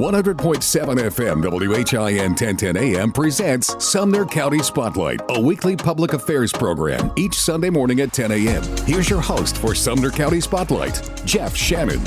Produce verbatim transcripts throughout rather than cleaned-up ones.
one hundred point seven F M W H I N ten ten A M presents Sumner County Spotlight, a weekly public affairs program each Sunday morning at ten A M. Here's your host for Sumner County Spotlight, Jeff Shannon.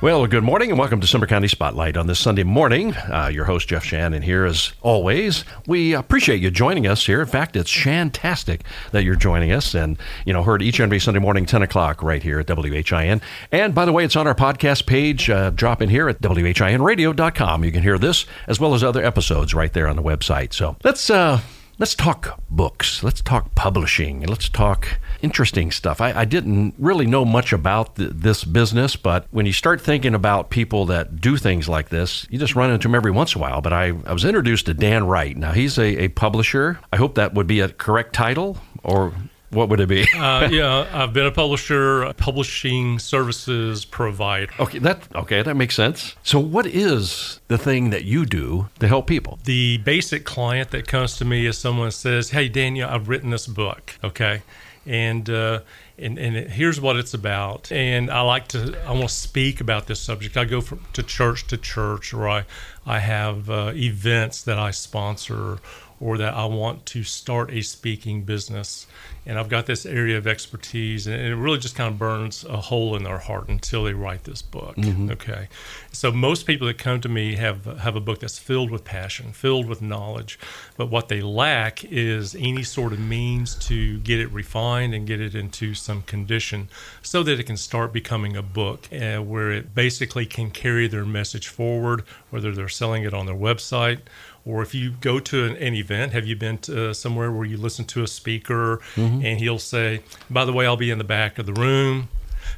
Well, good morning and welcome to Sumner County Spotlight on this Sunday morning. Uh, your host, Jeff Shannon, here as always. We appreciate you joining us here. In fact, it's shantastic that you're joining us and, you know, heard each and every Sunday morning, ten o'clock right here at W H I N. And by the way, it's on our podcast page. Uh, drop in here at W H I N radio dot com. You can hear this as well as other episodes right there on the website. So let's... Uh, Let's talk books. Let's talk publishing. Let's talk interesting stuff. I, I didn't really know much about the, this business, but when you start thinking about people that do things like this, you just run into them every once in a while. But I, I was introduced to Dan Wright. Now, he's a, a publisher. I hope that would be a correct title, or what would it be? uh, yeah, I've been a publisher, a publishing services provider. Okay, that okay, that makes sense. So what is the thing that you do to help people? The basic client that comes to me is someone says, "Hey, Daniel, I've written this book, okay, and uh, and and it, here's what it's about, and I like to I want to speak about this subject. I go from to church to church, or I I have uh, events that I sponsor, or that I want to start a speaking business, and I've got this area of expertise," and it really just kind of burns a hole in their heart until they write this book. Mm-hmm. Okay, so most people that come to me have have a book that's filled with passion, filled with knowledge, but what they lack is any sort of means to get it refined and get it into some condition so that it can start becoming a book uh, where it basically can carry their message forward, whether they're selling it on their website, or if you go to an, an event. Have you been to, uh, somewhere where you listen to a speaker, mm-hmm. and he'll say, "By the way, I'll be in the back of the room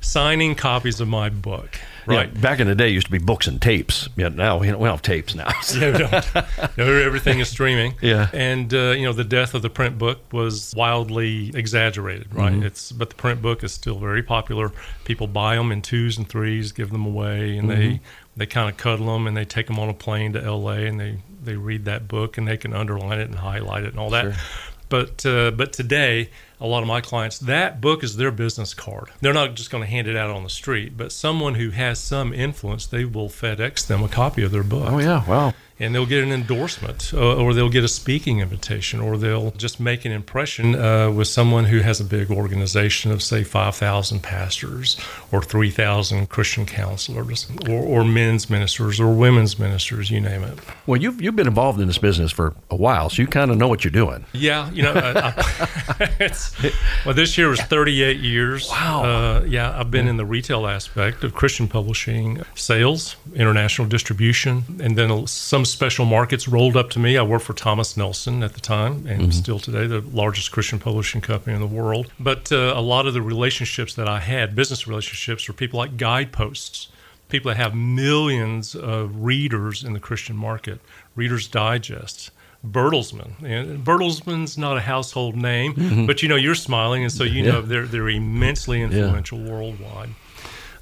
signing copies of my book." Right. Yeah, back in the day, it used to be books and tapes. Yeah, now we don't have tapes now. So. No, we don't. No, everything is streaming. Yeah. And, uh, you know, the death of the print book was wildly exaggerated, right? Mm-hmm. It's But the print book is still very popular. People buy them in twos and threes, give them away, and mm-hmm. they, they kind of cuddle them, and they take them on a plane to L A, and they, they read that book, and they can underline it and highlight it and all that. Sure. But uh, but today, a lot of my clients, that book is their business card. They're not just going to hand it out on the street, but someone who has some influence, they will FedEx them a copy of their book. Oh, yeah. Wow. And they'll get an endorsement, uh, or they'll get a speaking invitation, or they'll just make an impression uh, with someone who has a big organization of, say, five thousand pastors or three thousand Christian counselors, or, or men's ministers or women's ministers, you name it. Well, you've, you've been involved in this business for a while, so you kind of know what you're doing. Yeah. You know, I, I, it's, well, this year was thirty-eight years. Wow. Uh, yeah, I've been in the retail aspect of Christian publishing, sales, international distribution, and then some special markets rolled up to me. I worked for Thomas Nelson at the time, and mm-hmm. still today, the largest Christian publishing company in the world. But uh, a lot of the relationships that I had, business relationships, were people like guideposts, people that have millions of readers in the Christian market, Reader's Digest, Bertelsmann. And Bertelsmann's not a household name, mm-hmm. but you know, you're smiling, and so you yeah. know they're they're immensely influential yeah. worldwide.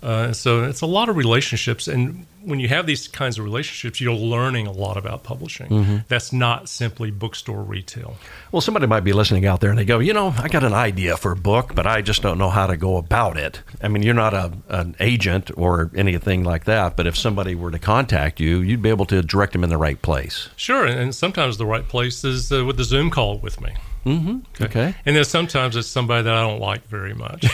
Uh, so it's a lot of relationships, and when you have these kinds of relationships, you're learning a lot about publishing. Mm-hmm. That's not simply bookstore retail. Well, somebody might be listening out there and they go, you know, I got an idea for a book, but I just don't know how to go about it. I mean, you're not a, an agent or anything like that, but if somebody were to contact you, you'd be able to direct them in the right place. Sure, and sometimes the right place is uh, with the Zoom call with me. Mm-hmm. Okay. okay. And then sometimes it's somebody that I don't like very much.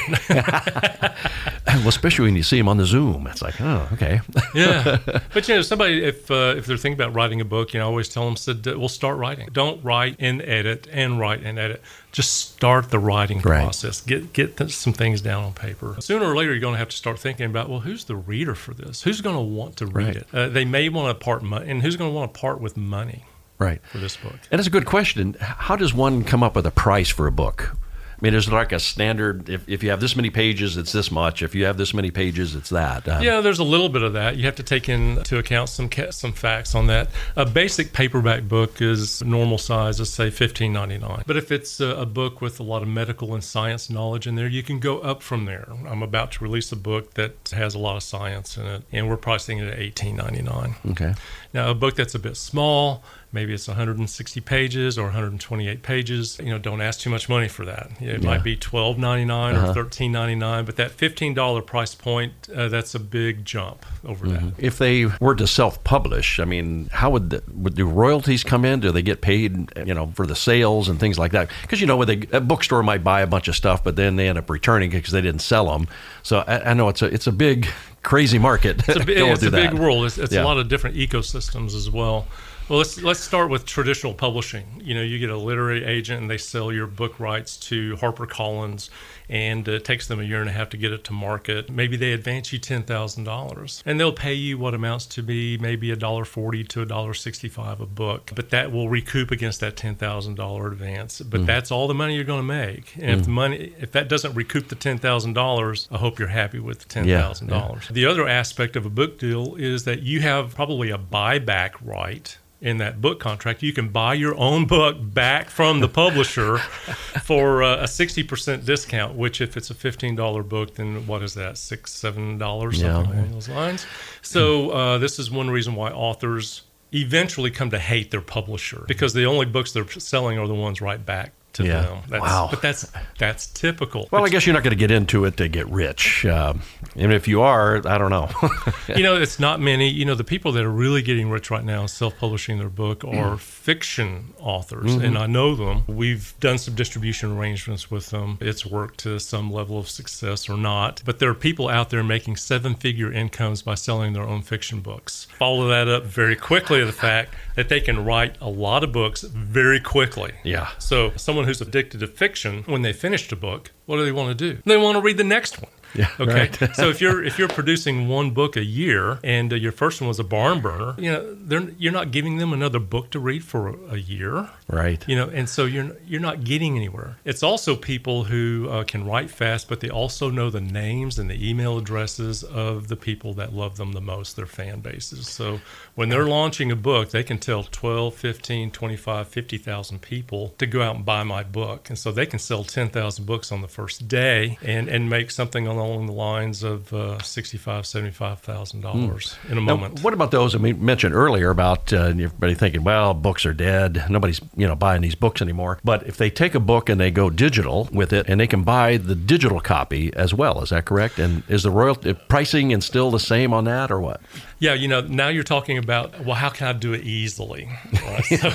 Well, especially when you see them on the Zoom. It's like, oh, okay. Yeah. But, you know, somebody, if uh, if they're thinking about writing a book, you know, I always tell them, said, we'll start writing. Don't write and edit and write and edit. Just start the writing right. process. Get get th- some things down on paper. Sooner or later, you're going to have to start thinking about, well, who's the reader for this? Who's going to want to read right. it? Uh, they may want to part money. And who's going to want to part with money? Right. For this book. And it's a good question. How does one come up with a price for a book? I mean, there's like a standard, if, if you have this many pages, it's this much. If you have this many pages, it's that. Um, yeah, there's a little bit of that. You have to take into account some some facts on that. A basic paperback book is normal size, let's say fifteen ninety-nine. But if it's a, a book with a lot of medical and science knowledge in there, you can go up from there. I'm about to release a book that has a lot of science in it, and we're pricing it at eighteen ninety-nine. Okay. Now, a book that's a bit small, maybe it's one hundred sixty pages or one hundred twenty-eight pages. You know, don't ask too much money for that. It yeah. might be twelve ninety-nine uh-huh. or thirteen ninety-nine, but that fifteen dollars price point, uh, that's a big jump over mm-hmm. that. If they were to self-publish, I mean, how would the, would the royalties come in? Do they get paid, you know, for the sales and things like that? Because, you know, they, a bookstore might buy a bunch of stuff, but then they end up returning it because they didn't sell them. So I, I know it's a it's a big, crazy market. It's a, big, it's a big world. It's, it's yeah. a lot of different ecosystems as well. Well, let's let's start with traditional publishing. You know, you get a literary agent and they sell your book rights to HarperCollins, and it takes them a year and a half to get it to market. Maybe they advance you ten thousand dollars, and they'll pay you what amounts to be maybe one dollar forty to one dollar sixty-five a book, but that will recoup against that ten thousand dollars advance. But mm. that's all the money you're going to make. And mm. if the money, if that doesn't recoup the ten thousand dollars, I hope you're happy with the ten thousand dollars. Yeah, yeah. The other aspect of a book deal is that you have probably a buyback right in that book contract. You can buy your own book back from the publisher for uh, a sixty percent discount, which if it's a fifteen dollars book, then what is that, six, seven dollars, yeah, something along those lines. So uh, this is one reason why authors eventually come to hate their publisher, because the only books they're selling are the ones right back to yeah. them. That's, wow. But that's that's typical. Well, it's, I guess you're not going to get into it to get rich. Um, and if you are, I don't know. You know, it's not many. You know, the people that are really getting rich right now self-publishing their book are mm. fiction authors, mm-hmm. and I know them. We've done some distribution arrangements with them. It's worked to some level of success or not. But there are people out there making seven-figure incomes by selling their own fiction books. Follow that up very quickly with the fact that they can write a lot of books very quickly. Yeah. So someone who's addicted to fiction, when they finished a book, what do they want to do? They want to read the next one. Yeah, okay. Right. So if you're if you're producing one book a year and uh, your first one was a barn burner, you know, they're, you're not giving them another book to read for a, a year, right? You know, and so you're you're not getting anywhere. It's also people who uh, can write fast, but they also know the names and the email addresses of the people that love them the most, their fan bases. So when they're launching a book, they can tell twelve, fifteen, twenty-five, fifty thousand people to go out and buy my book, and so they can sell ten thousand books on the first day and and make something along along the lines of uh, sixty-five thousand dollars, seventy-five thousand dollars mm. in a moment. Now, what about those I mean, mentioned earlier about uh, everybody thinking, well, books are dead. Nobody's you know buying these books anymore. But if they take a book and they go digital with it, and they can buy the digital copy as well, is that correct? And is the royalty pricing and still the same on that or what? Yeah, you know, now you're talking about, well, how can I do it easily? Right? So,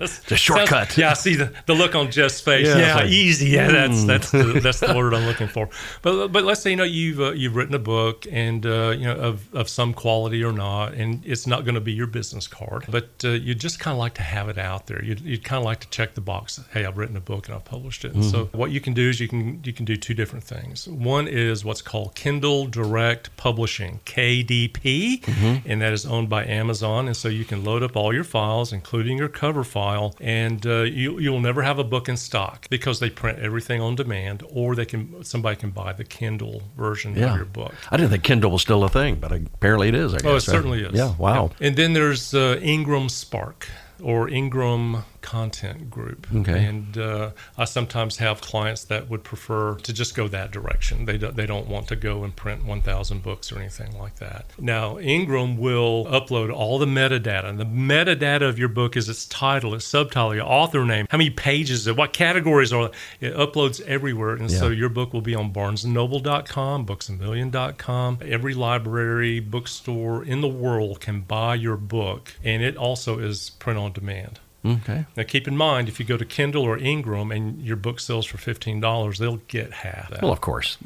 it's a shortcut. Sounds, yeah, I see the, the look on Jeff's face. Yeah, yeah like, easy. Yeah, mm. that's that's the, that's the word I'm looking for. But but let's say you know you've uh, you've written a book and uh, you know of, of some quality or not, and it's not going to be your business card. But uh, you just kind of like to have it out there. You'd, you'd kind of like to check the box. Hey, I've written a book and I've published it. Mm. So what you can do is you can you can do two different things. One is what's called Kindle Direct Publishing, K D P, mm-hmm. and that is owned by Amazon. And so you can load up all your files, including your cover file, and uh, you you'll never have a book in stock because they print everything on demand, or they can somebody can buy the Kindle version yeah. of your book. I didn't think Kindle was still a thing, but apparently it is, I guess. Oh, it certainly right? is. Yeah, wow. Yeah. And then there's uh, Ingram Spark or Ingram Content Group. Okay. And uh, I sometimes have clients that would prefer to just go that direction. They, do, they don't want to go and print one thousand books or anything like that. Now, Ingram will upload all the metadata. And the metadata of your book is its title, its subtitle, your author name, how many pages, what categories are it uploads everywhere. And yeah. so your book will be on Barnes and Noble dot com, Books A Million dot com. Every library, bookstore in the world can buy your book. And it also is print on demand. Okay. Now, keep in mind, if you go to Kindle or Ingram and your book sells for fifteen dollars, they'll get half that. Well, of course.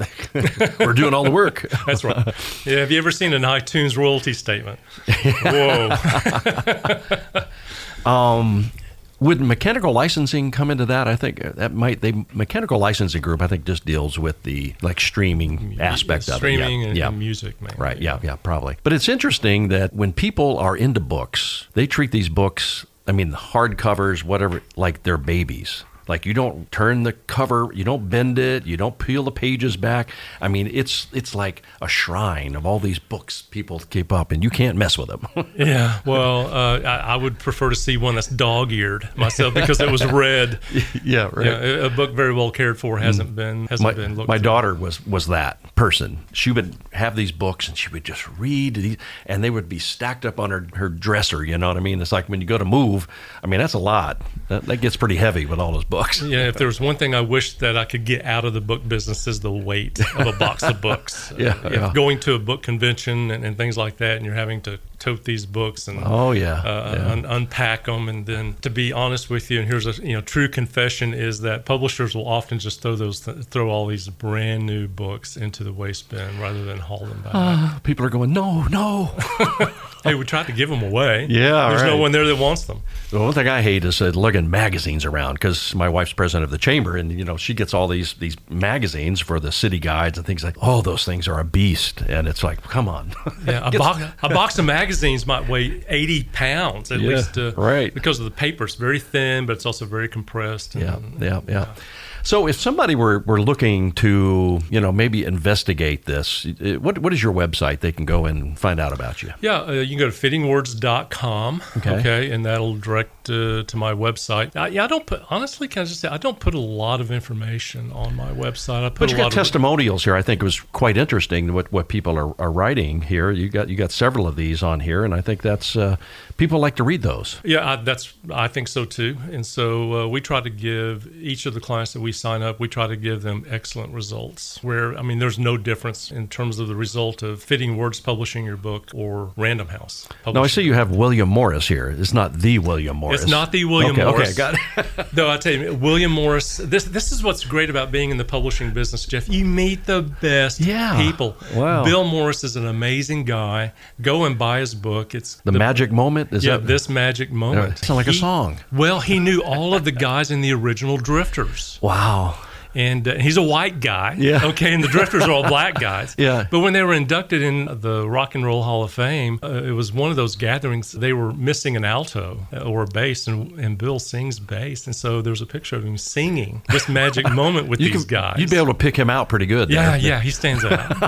We're doing all the work. That's right. Yeah, have you ever seen an iTunes royalty statement? Whoa. um, would mechanical licensing come into that? I think that might. They mechanical licensing group, I think, just deals with the like streaming aspect of it. Streaming yeah. and yeah. music, man. Right, yeah, yeah, probably. But it's interesting that when people are into books, they treat these books, I mean, the hardcovers, whatever, like they're babies. Like, you don't turn the cover, you don't bend it, you don't peel the pages back. I mean, it's it's like a shrine of all these books people keep up, and you can't mess with them. Yeah, well, uh, I, I would prefer to see one that's dog-eared myself because it was read. Yeah, right. Yeah, a book very well cared for hasn't mm. been hasn't my, been looked. My through. daughter was was that person. She would have these books, and she would just read these, and they would be stacked up on her, her dresser. You know what I mean? It's like when you go to move. I mean, that's a lot. That, that gets pretty heavy with all those books. Yeah, if there was one thing I wish that I could get out of the book business is the weight of a box of books. yeah, uh, yeah. If going to a book convention and, and things like that, and you're having to tote these books and oh yeah, uh, yeah. Un- unpack them, and then to be honest with you, and here's a you know true confession is that publishers will often just throw those th- throw all these brand new books into the waste bin rather than haul them back. Uh, people are going no no. Hey, we tried to give them away. Yeah, there's right. no one there that wants them. The one thing I hate is uh, lugging magazines around, because my wife's president of the chamber, and you know she gets all these these magazines for the city guides and things like. Oh, those things are a beast, and it's like, come on. Yeah, a box a box of magazines. Magazines might weigh eighty pounds at yeah, least, uh, right? Because of the paper, it's very thin, but it's also very compressed. And, yeah, yeah, yeah, yeah. So, if somebody were were looking to, you know, maybe investigate this, what what is your website they can go and find out about you? Yeah, uh, you can go to fitting words dot com, okay, okay and that'll direct uh, to my website. I, yeah, I don't put honestly, can I just say I don't put a lot of information on my website. I put but you a got lot testimonials of, here. I think it was quite interesting what what people are, are writing here. You got you got several of these on here, and I think that's uh, people like to read those. Yeah, I, that's I think so too. And so uh, we try to give each of the clients that we sign up, we try to give them excellent results. Where I mean, there's no difference in terms of the result of Fitting Words publishing your book or Random House. Now I see you have William Morris here. It's not the William Morris. It's not the William okay, Morris. Okay, got it. No, I tell you, William Morris. This this is what's great about being in the publishing business, Jeff. You meet the best yeah. people. Wow. Bill Morris is an amazing guy. Go and buy his book. It's the, the magic moment. Is yeah, that, this magic moment. It sounds like he, a song. Well, he knew all of the guys in the original Drifters. Wow. And uh, he's a white guy, yeah. okay, and the Drifters are all black guys. yeah. But when they were inducted in the Rock and Roll Hall of Fame, uh, it was one of those gatherings. They were missing an alto or a bass, and, and Bill sings bass. And so there's a picture of him singing this magic moment with you these can, guys. You'd be able to pick him out pretty good. Yeah, there. yeah, he stands out.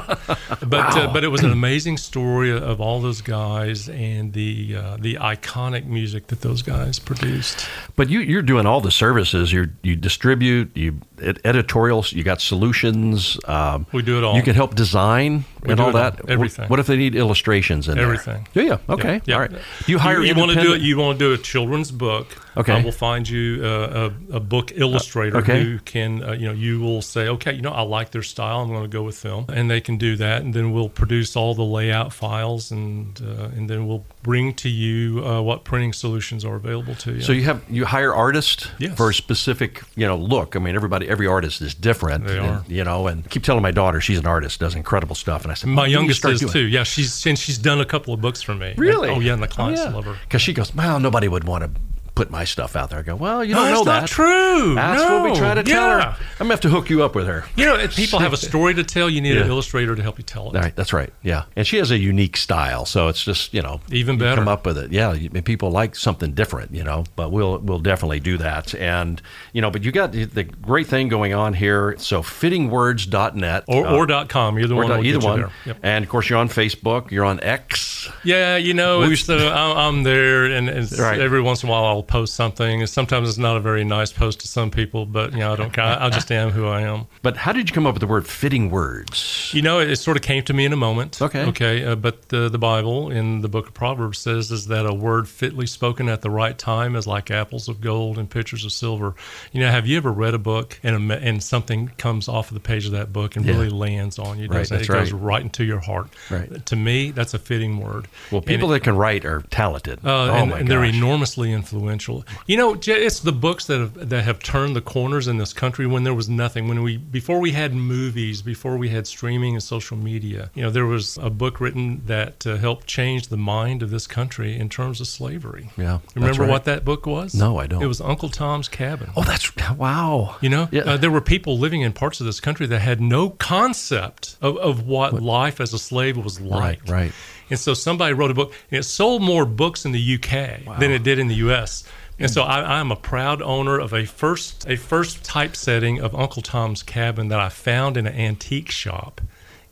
But wow. uh, but it was an amazing story of all those guys and the uh, the iconic music that those guys produced. But you, you're doing all the services. You you distribute, you edit. Editorials, you got solutions. Um, we do it all. You can help design we and all that. All, everything. What if they need illustrations in everything. there? Everything. Yeah, yeah. Okay. Yeah, yeah. All right. You hire. You, you want to do it. You want to do a children's book. Okay. I will find you uh, a, a book illustrator uh, okay. who can. Uh, you know, you will say, okay, you know, I like their style. I'm going to go with them, and they can do that. And then we'll produce all the layout files, and uh, and then we'll bring to you uh, what printing solutions are available to you. So you have you hire artists yes. for a specific you know look. I mean, everybody, every artist. is different, they are. And, you know, and I keep telling my daughter she's an artist, does incredible stuff, and I said, oh, my youngest you is doing? too. Yeah, she's and she's done a couple of books for me. Really? And, oh yeah, and the clients oh, yeah. love her because she goes, well, nobody would want to put my stuff out there. I go, well, you don't no, know that. That's not true. That's no. what we try to tell yeah. her. I'm going to have to hook you up with her. You know, if people have a story to tell, you need yeah. an illustrator to help you tell it. Right, that's right, yeah. And she has a unique style, so it's just, you know. Even better. Come up with it. Yeah, you, people like something different, you know, but we'll we'll definitely do that. And, you know, but you got the, the great thing going on here. So fitting words dot net. Or, uh, or .com, you're the one. Dot, either one. There. Yep. And, of course, you're on Facebook. You're on X. Yeah, you know, it's the, I'm there, and it's right. every once in a while I'll post something. Sometimes it's not a very nice post to some people, but you know, I don't care. I just am who I am. But how did you come up with the word fitting words? You know, it, it sort of came to me in a moment. Okay. Okay. Uh, but the, the Bible in the book of Proverbs says is that a word fitly spoken at the right time is like apples of gold and pitchers of silver. You know, have you ever read a book and a, and something comes off of the page of that book and yeah. really lands on you? Doesn't right, it? It right. goes right into your heart. Right. To me, that's a fitting word. Well, people it, that can write are talented. Uh, oh and, my and they're enormously influential. You know, it's the books that have, that have turned the corners in this country when there was nothing. When we before we had movies, before we had streaming and social media, you know, there was a book written that uh, helped change the mind of this country in terms of slavery. Yeah, remember right. what that book was? No, I don't. It was Uncle Tom's Cabin. Oh, that's wow. You know, yeah. uh, there were people living in parts of this country that had no concept of, of what, what life as a slave was like. Right. Right. And so somebody wrote a book, and it sold more books in the U K wow. than it did in the U S And so I, I'm a proud owner of a first a first typesetting of Uncle Tom's Cabin that I found in an antique shop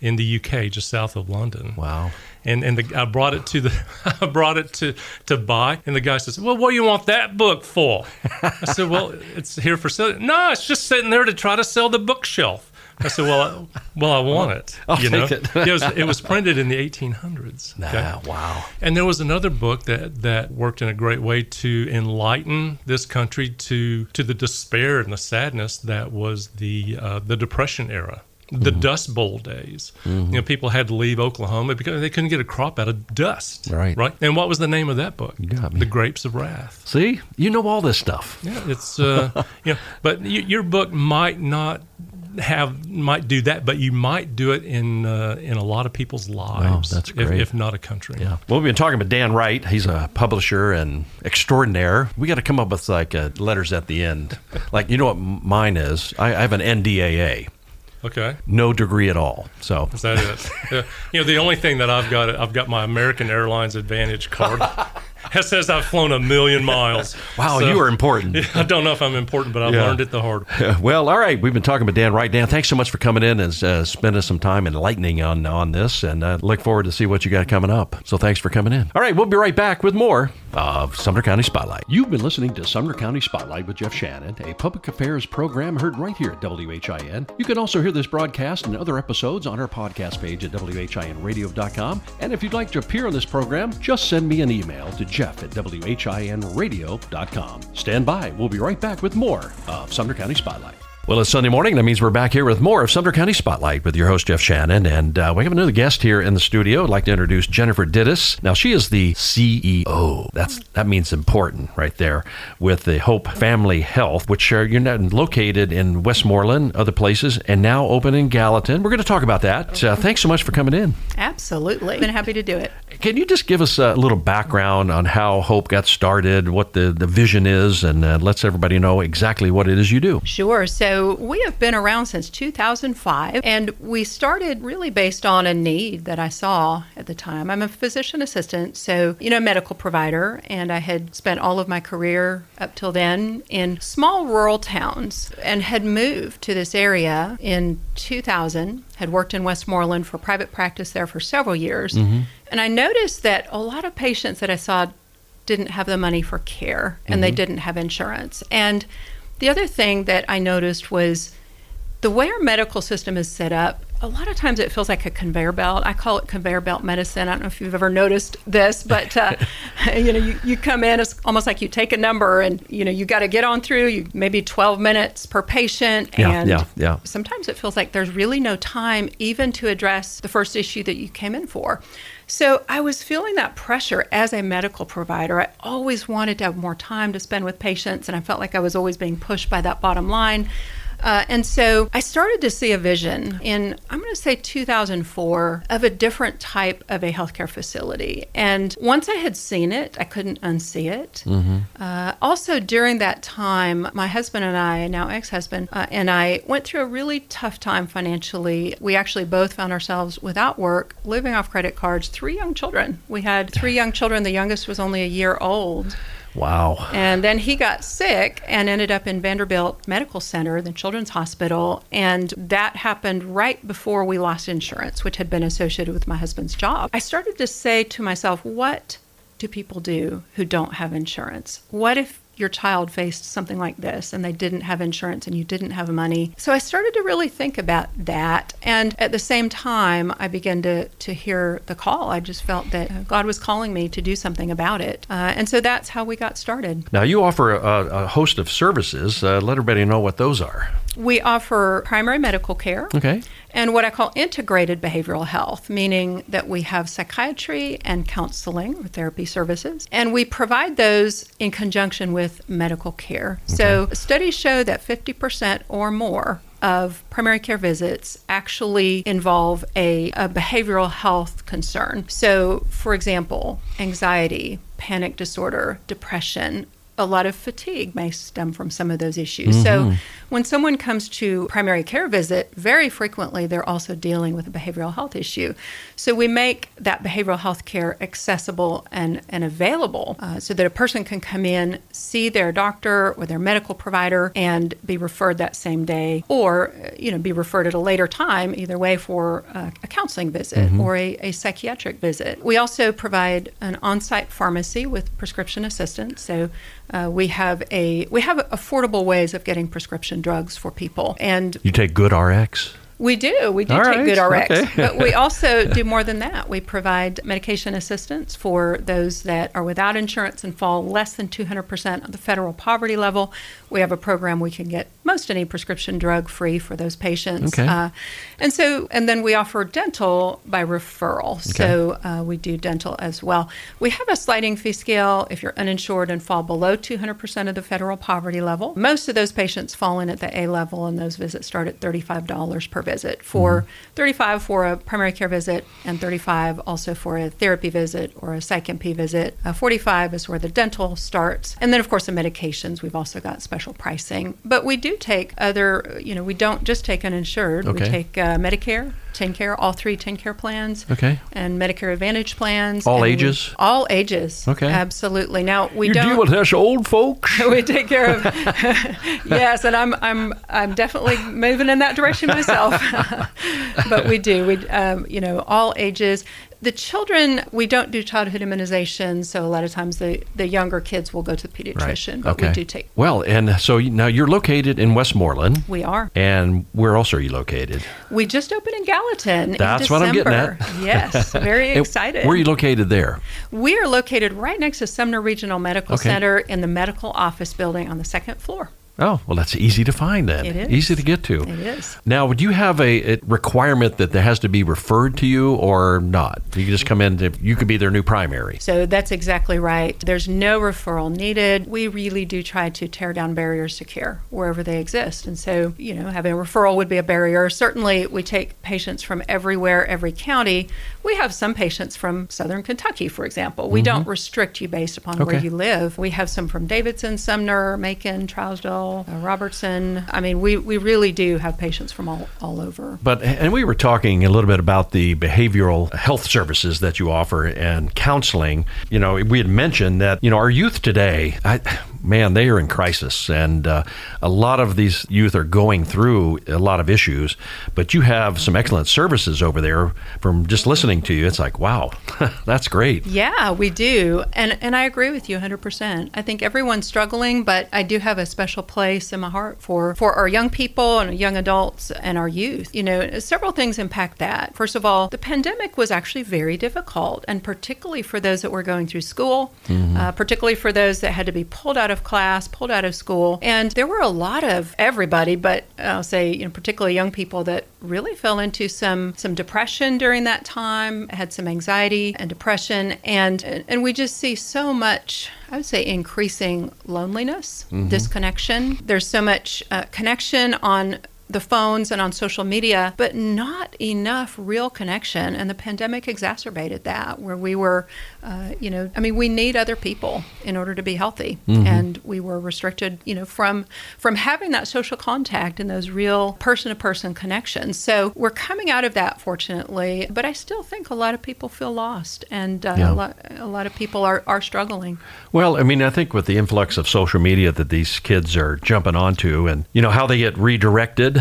in the U K, just south of London. Wow. And and the, I brought it to the I brought it to, to buy, and the guy says, "Well, what do you want that book for?" I said, "Well, it's here for sale." "No, it's just sitting there to try to sell the bookshelf." I said, "Well, I, well, I want it." I'll you know? take it. it was it was printed in the eighteen hundreds. Okay? Nah, wow. And there was another book that, that worked in a great way to enlighten this country to to the despair and the sadness that was the uh, the Depression era. The mm-hmm. Dust Bowl days. Mm-hmm. You know, people had to leave Oklahoma because they couldn't get a crop out of dust. Right. Right. And what was the name of that book? You got me. The Grapes of Wrath. See, you know all this stuff. Yeah, it's uh, you know, but you, your book might not have might do that, but you might do it in uh, in a lot of people's lives. Wow, that's great. If, if not a country. Yeah. Well, we've been talking about Dan Wright. He's a publisher and extraordinaire. We got to come up with like uh, letters at the end. Like, you know what mine is? I, I have an N D A A. Okay. No degree at all. So is that it? Yeah. You know, the only thing that I've got, I've got my American Airlines Advantage card that says I've flown a million miles. Wow, so, you are important. I don't know if I'm important, but I've yeah. learned it the hard way. Well, all right. We've been talking about Dan Wright. Dan, thanks so much for coming in and uh, spending some time enlightening on, on this, and I look forward to see what you got coming up. So thanks for coming in. All right, we'll be right back with more of Sumner County Spotlight. You've been listening to Sumner County Spotlight with Jeff Shannon, a public affairs program heard right here at W H I N. You can also hear this broadcast and other episodes on our podcast page at W H I N radio dot com. And if you'd like to appear on this program, just send me an email to Jeff at W H I N radio dot com. Stand by. We'll be right back with more of Sumner County Spotlight. Well, it's Sunday morning. That means we're back here with more of Sumner County Spotlight with your host, Jeff Shannon. And uh, we have another guest here in the studio. I'd like to introduce Jennifer Dittes. Now, she is the C E O. That's That means important right there with the Hope Family Health, which are you're located in Westmoreland, other places, and now open in Gallatin. We're going to talk about that. Uh, thanks so much for coming in. Absolutely. I've been happy to do it. Can you just give us a little background on how Hope got started, what the, the vision is, and uh, lets everybody know exactly what it is you do? Sure. So we have been around since two thousand five, and we started really based on a need that I saw at the time. I'm a physician assistant, so, you know, medical provider, and I had spent all of my career up till then in small rural towns and had moved to this area in two thousand, had worked in Westmoreland for private practice there for several years. Mm-hmm. And I noticed that a lot of patients that I saw didn't have the money for care, and mm-hmm. they didn't have insurance. And the other thing that I noticed was the way our medical system is set up, a lot of times it feels like a conveyor belt. I call it conveyor belt medicine. I don't know if you've ever noticed this, but uh, you know, you, you come in, it's almost like you take a number and you know, you got to get on through, you, maybe twelve minutes per patient. Yeah, and yeah, yeah. sometimes it feels like there's really no time even to address the first issue that you came in for. So I was feeling that pressure as a medical provider. I always wanted to have more time to spend with patients, and I felt like I was always being pushed by that bottom line. Uh, and so I started to see a vision in, I'm going to say two thousand four, of a different type of a healthcare facility. And once I had seen it, I couldn't unsee it. Mm-hmm. Uh, also, during that time, my husband and I, now ex-husband, uh, and I went through a really tough time financially. We actually both found ourselves without work, living off credit cards, three young children. We had three young children. The youngest was only a year old. Wow. And then he got sick and ended up in Vanderbilt Medical Center, the Children's Hospital. And that happened right before we lost insurance, which had been associated with my husband's job. I started to say to myself, what do people do who don't have insurance? What if your child faced something like this and they didn't have insurance and you didn't have money? So I started to really think about that. And at the same time, I began to, to hear the call. I just felt that God was calling me to do something about it. Uh, and so that's how we got started. Now you offer a, a host of services. Uh, let everybody know what those are. We offer primary medical care. Okay. And what I call integrated behavioral health, meaning that we have psychiatry and counseling or therapy services, and we provide those in conjunction with medical care. Okay. So studies show that fifty percent or more of primary care visits actually involve a, a behavioral health concern. So, for example, anxiety, panic disorder, depression, a lot of fatigue may stem from some of those issues. Mm-hmm. So when someone comes to primary care visit, very frequently they're also dealing with a behavioral health issue. So we make that behavioral health care accessible and, and available uh, so that a person can come in, see their doctor or their medical provider, and be referred that same day, or you know, be referred at a later time, either way, for a, a counseling visit mm-hmm. or a, a psychiatric visit. We also provide an on-site pharmacy with prescription assistance. So Uh, we have a we have affordable ways of getting prescription drugs for people. And you take Good R X? We do. We do All take right. Good R X. Okay. But we also do more than that. We provide medication assistance for those that are without insurance and fall less than two hundred percent of the federal poverty level. We have a program we can get most any prescription drug free for those patients. Okay. Uh, and so, and then we offer dental by referral. Okay. So uh, we do dental as well. We have a sliding fee scale if you're uninsured and fall below two hundred percent of the federal poverty level. Most of those patients fall in at the A level, and those visits start at thirty-five dollars per visit for mm-hmm. thirty-five dollars for a primary care visit, and thirty-five dollars also for a therapy visit or a psych M P visit. Uh, forty-five dollars is where the dental starts. And then, of course, the medications, we've also got special pricing. But we do take other, you know, we don't just take uninsured. Okay. We take uh, Medicare, TenCare, all three TenCare plans, okay, and Medicare Advantage plans. All ages? We, all ages. Okay. Absolutely. Now, we you don't... You deal with us old folks? We take care of... Yes, and I'm, I'm, I'm definitely moving in that direction myself. But we do. We, um, you know, all ages. The children, we don't do childhood immunization, so a lot of times the, the younger kids will go to the pediatrician, right. But okay. we do take... Well, and so now you're located in Westmoreland. We are. And where else are you located? We just opened in Gallatin That's in December. What I'm getting at. Yes, very excited. Where are you located there? We are located right next to Sumner Regional Medical okay. Center in the medical office building on the second floor. Oh, well, that's easy to find then. It is. Easy to get to. It is. Now, would you have a, a requirement that there has to be referred to you or not? You can just come in, to, you could be their new primary. So that's exactly right. There's no referral needed. We really do try to tear down barriers to care wherever they exist. And so, you know, having a referral would be a barrier. Certainly, we take patients from everywhere, every county. We have some patients from Southern Kentucky, for example. We mm-hmm. don't restrict you based upon okay. where you live. We have some from Davidson, Sumner, Macon, Trousdale, Robertson. I mean, we, we really do have patients from all, all over. But, and we were talking a little bit about the behavioral health services that you offer and counseling. You know, we had mentioned that, you know, our youth today, I, man, they are in crisis. And uh, a lot of these youth are going through a lot of issues, but you have some excellent services over there. From just listening to you, it's like, wow, that's great. Yeah, we do. And, and I agree with you one hundred percent. I think everyone's struggling, but I do have a special place place in my heart for, for our young people and young adults and our youth. You know, several things impact that. First of all, the pandemic was actually very difficult, and particularly for those that were going through school, mm-hmm. uh, particularly for those that had to be pulled out of class, pulled out of school. And there were a lot of everybody, but I'll say, you know, particularly young people that really fell into some, some depression during that time, had some anxiety and depression. And, and we just see so much, I would say, increasing loneliness, mm-hmm. disconnection. There's so much uh, connection on the phones and on social media, but not enough real connection. And the pandemic exacerbated that, where we were, uh, you know, I mean, we need other people in order to be healthy. Mm-hmm. And we were restricted, you know, from from having that social contact and those real person-to-person connections. So we're coming out of that, fortunately, but I still think a lot of people feel lost, and uh, yeah. a, lot, a lot of people are, are struggling. Well, I mean, I think with the influx of social media that these kids are jumping onto, and, you know, how they get redirected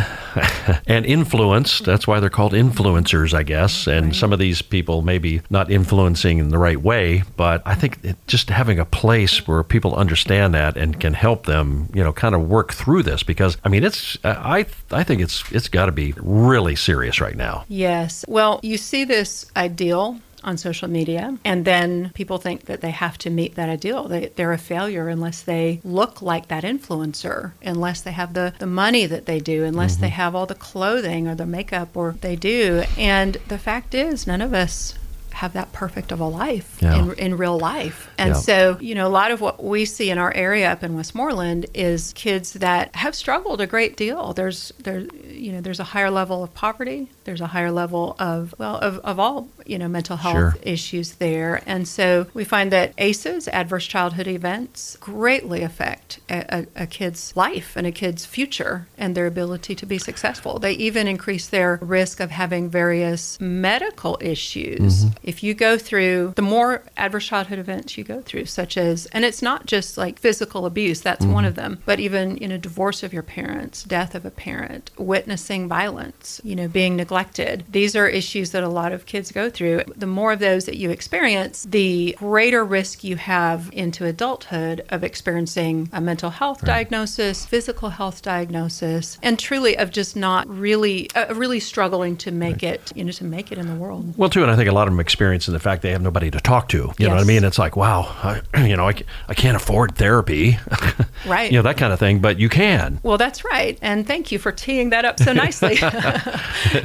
and influenced. That's why they're called influencers, I guess. And right. some of these people maybe not influencing in the right way, but I think it, just having a place where people understand that and can help them, you know, kind of work through this, because I mean, it's I I think it's it's got to be really serious right now. Yes. Well, you see this ideal on social media, and then people think that they have to meet that ideal. They, they're a failure unless they look like that influencer, unless they have the, the money that they do, unless mm-hmm. they have all the clothing or the makeup or they do. And the fact is, none of us have that perfect of a life yeah. in, in real life. And yeah. so, you know, a lot of what we see in our area up in Westmoreland is kids that have struggled a great deal. There's, there, you know, there's a higher level of poverty. There's a higher level of, well, of, of all, you know, mental health sure. issues there. And so we find that A C Es, adverse childhood events, greatly affect a, a, a kid's life and a kid's future and their ability to be successful. They even increase their risk of having various medical issues. Mm-hmm. If you go through, the more adverse childhood events you go through, such as, and it's not just like physical abuse, that's mm-hmm. one of them, but even, you know, divorce of your parents, death of a parent, witnessing violence, you know, being neglected. These are issues that a lot of kids go through. The more of those that you experience, the greater risk you have into adulthood of experiencing a mental health right. diagnosis, physical health diagnosis, and truly of just not really, uh, really struggling to make right. it, you know, to make it in the world. Well, too, and I think a lot of them experience in the fact they have nobody to talk to. You yes. know what I mean? It's like, wow, I, you know, I, I can't afford therapy. Right. You know, that kind of thing, but you can. Well, that's right. And thank you for teeing that up so nicely.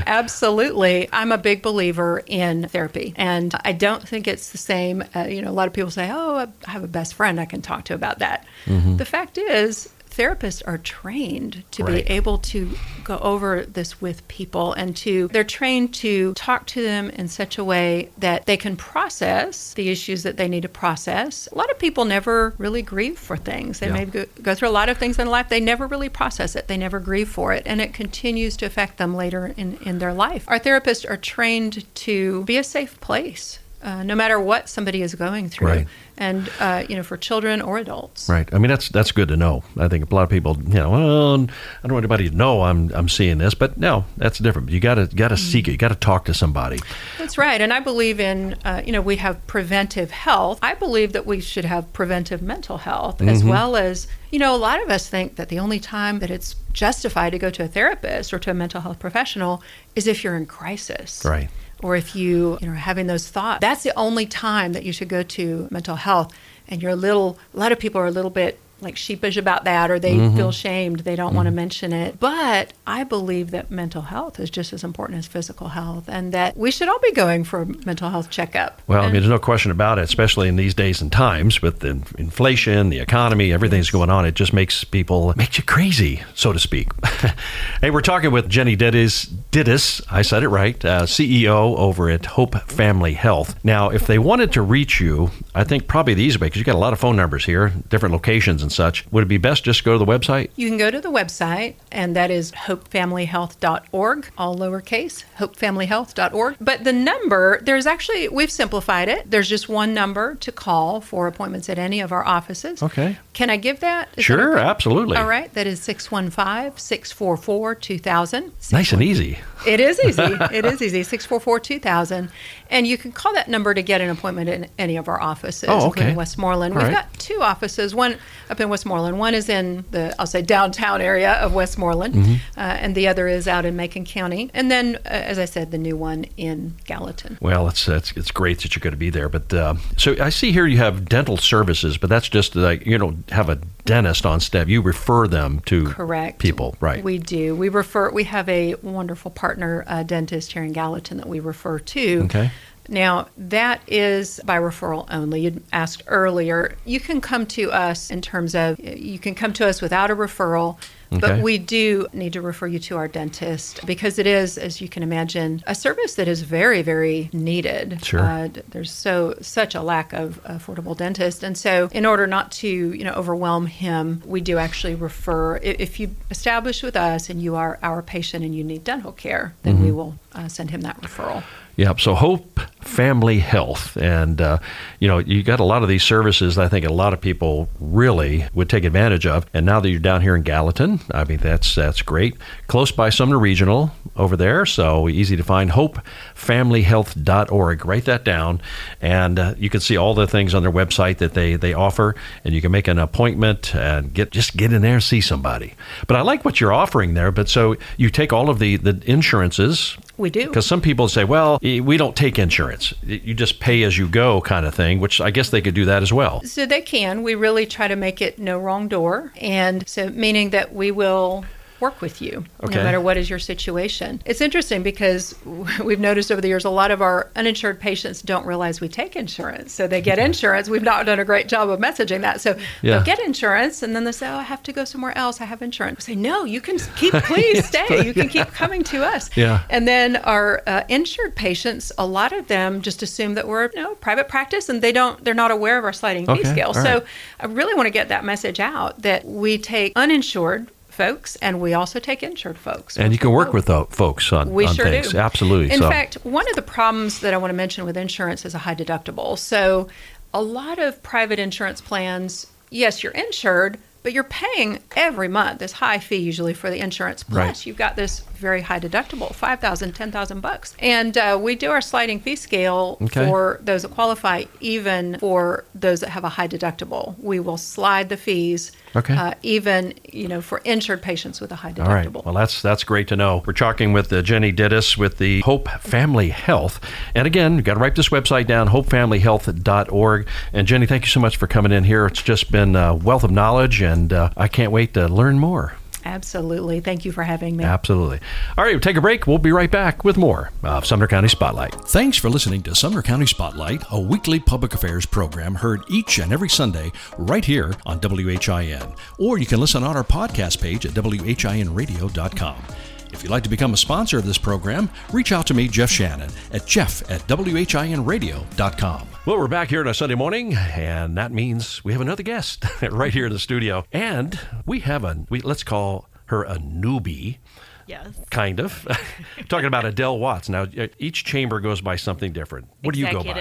Absolutely. I'm a big believer in therapy, and I don't think it's the same. Uh, you know, a lot of people say, oh, I have a best friend I can talk to about that. Mm-hmm. The fact is, therapists are trained to right. be able to go over this with people, and to they're trained to talk to them in such a way that they can process the issues that they need to process. A lot of people never really grieve for things. They yeah. may go, go through a lot of things in life. They never really process it. They never grieve for it. And it continues to affect them later in, in their life. Our therapists are trained to be a safe place, uh, no matter what somebody is going through. Right. And, uh, you know, for children or adults. Right. I mean, that's that's good to know. I think a lot of people, you know, well, I don't want anybody to know I'm I'm seeing this, but no, that's different. You got to got to mm-hmm. seek it. You got to talk to somebody. That's right. And I believe in, uh, you know, we have preventive health. I believe that we should have preventive mental health mm-hmm. as well as, you know, a lot of us think that the only time that it's justified to go to a therapist or to a mental health professional is if you're in crisis. Right. Or if you, you know, are having those thoughts. That's the only time that you should go to mental health. Health, and you're a little, a lot of people are a little bit like sheepish about that, or they mm-hmm. feel shamed. They don't mm-hmm. want to mention it. But I believe that mental health is just as important as physical health, and that we should all be going for a mental health checkup. Well, and, I mean, there's no question about it, especially in these days and times with the inflation, the economy, everything's yes. going on. It just makes people, makes you crazy, so to speak. Hey, we're talking with Jenny Dittes, Dittes, I said it right, uh, C E O over at Hope Family Health. Now, if they wanted to reach you, I think probably the easy way, because you've got a lot of phone numbers here, different locations and such, would it be best just go to the website? You can go to the website, and that is hope family health dot org, all lowercase, hope family health dot org. But the number, there's actually, we've simplified it. There's just one number to call for appointments at any of our offices. Okay. Can I give that? Is sure, that okay? Absolutely. All right. That is six one five, six four four, two thousand. Nice and easy. It is easy. It is easy. six four four, two thousand. And you can call that number to get an appointment in any of our offices, oh, okay. including Westmoreland. All We've right. got two offices, one up in Westmoreland. One is in the, I'll say, downtown area of Westmoreland, mm-hmm. uh, and the other is out in Macon County. And then, uh, as I said, the new one in Gallatin. Well, it's it's, it's great that you're going to be there. But uh, so I see here you have dental services, but that's just like, you don't have a dentist on staff. You refer them to Correct. People, right? We do. We refer. We have a wonderful partner uh, dentist here in Gallatin that we refer to. Okay. Now, that is by referral only. You asked earlier, you can come to us in terms of, you can come to us without a referral, okay. but we do need to refer you to our dentist because it is, as you can imagine, a service that is very, very needed. Sure. Uh, there's so such a lack of affordable dentists. And so in order not to, you know, overwhelm him, we do actually refer. If you establish with us and you are our patient and you need dental care, then mm-hmm. we will uh, send him that referral. Yeah, so Hope Family Health, and uh, you know, you got a lot of these services that I think a lot of people really would take advantage of. And now that you're down here in Gallatin, I mean, that's that's great. Close by Sumner Regional over there, so easy to find. hope family health dot org. Write that down, and uh, you can see all the things on their website that they they offer, and you can make an appointment and get just get in there and see somebody. But I like what you're offering there. But so you take all of the the insurances. We do. Because some people say, well, we don't take insurance. You just pay as you go kind of thing, which I guess they could do that as well. So they can. We really try to make it no wrong door. And so meaning that we will work with you, okay. no matter what is your situation. It's interesting because we've noticed over the years a lot of our uninsured patients don't realize we take insurance. So they get insurance. We've not done a great job of messaging that. So yeah. they'll get insurance, and then they say, oh, I have to go somewhere else. I have insurance. We say, no, you can keep, please yes, stay. You can keep coming to us. Yeah. And then our uh, insured patients, a lot of them just assume that we're, you know, private practice, and they don't, they're not aware of our sliding fee okay. scale. All so right. I really want to get that message out that we take uninsured folks, and we also take insured folks. And you can work with folks on, we on sure things. Do. Absolutely. In so. fact, one of the problems that I want to mention with insurance is a high deductible. So a lot of private insurance plans, yes, you're insured, but you're paying every month this high fee usually for the insurance. Plus, right. you've got this very high deductible, five thousand dollars, ten thousand dollars bucks. And uh, we do our sliding fee scale okay. for those that qualify, even for those that have a high deductible. We will slide the fees okay. uh, even, you know, for insured patients with a high deductible. All right. Well, that's that's great to know. We're talking with uh, Jenny Dittes with the Hope Family Health. And again, you've got to write this website down, hope family health dot org. And Jenny, thank you so much for coming in here. It's just been a wealth of knowledge, and uh, I can't wait to learn more. Absolutely. Thank you for having me. Absolutely. All right, we'll take a break. We'll be right back with more of Sumner County Spotlight. Thanks for listening to Sumner County Spotlight, a weekly public affairs program heard each and every Sunday right here on W H I N. Or you can listen on our podcast page at W H I N radio dot com. If you'd like to become a sponsor of this program, reach out to me, Jeff Shannon, at jeff at W H I N radio dot com. Well, we're back here on a Sunday morning, and that means we have another guest right here in the studio. And we have a, we, let's call her a newbie. Yes. Kind of. Talking about Adele Watts. Now, each chamber goes by something different. What Executive do you go by?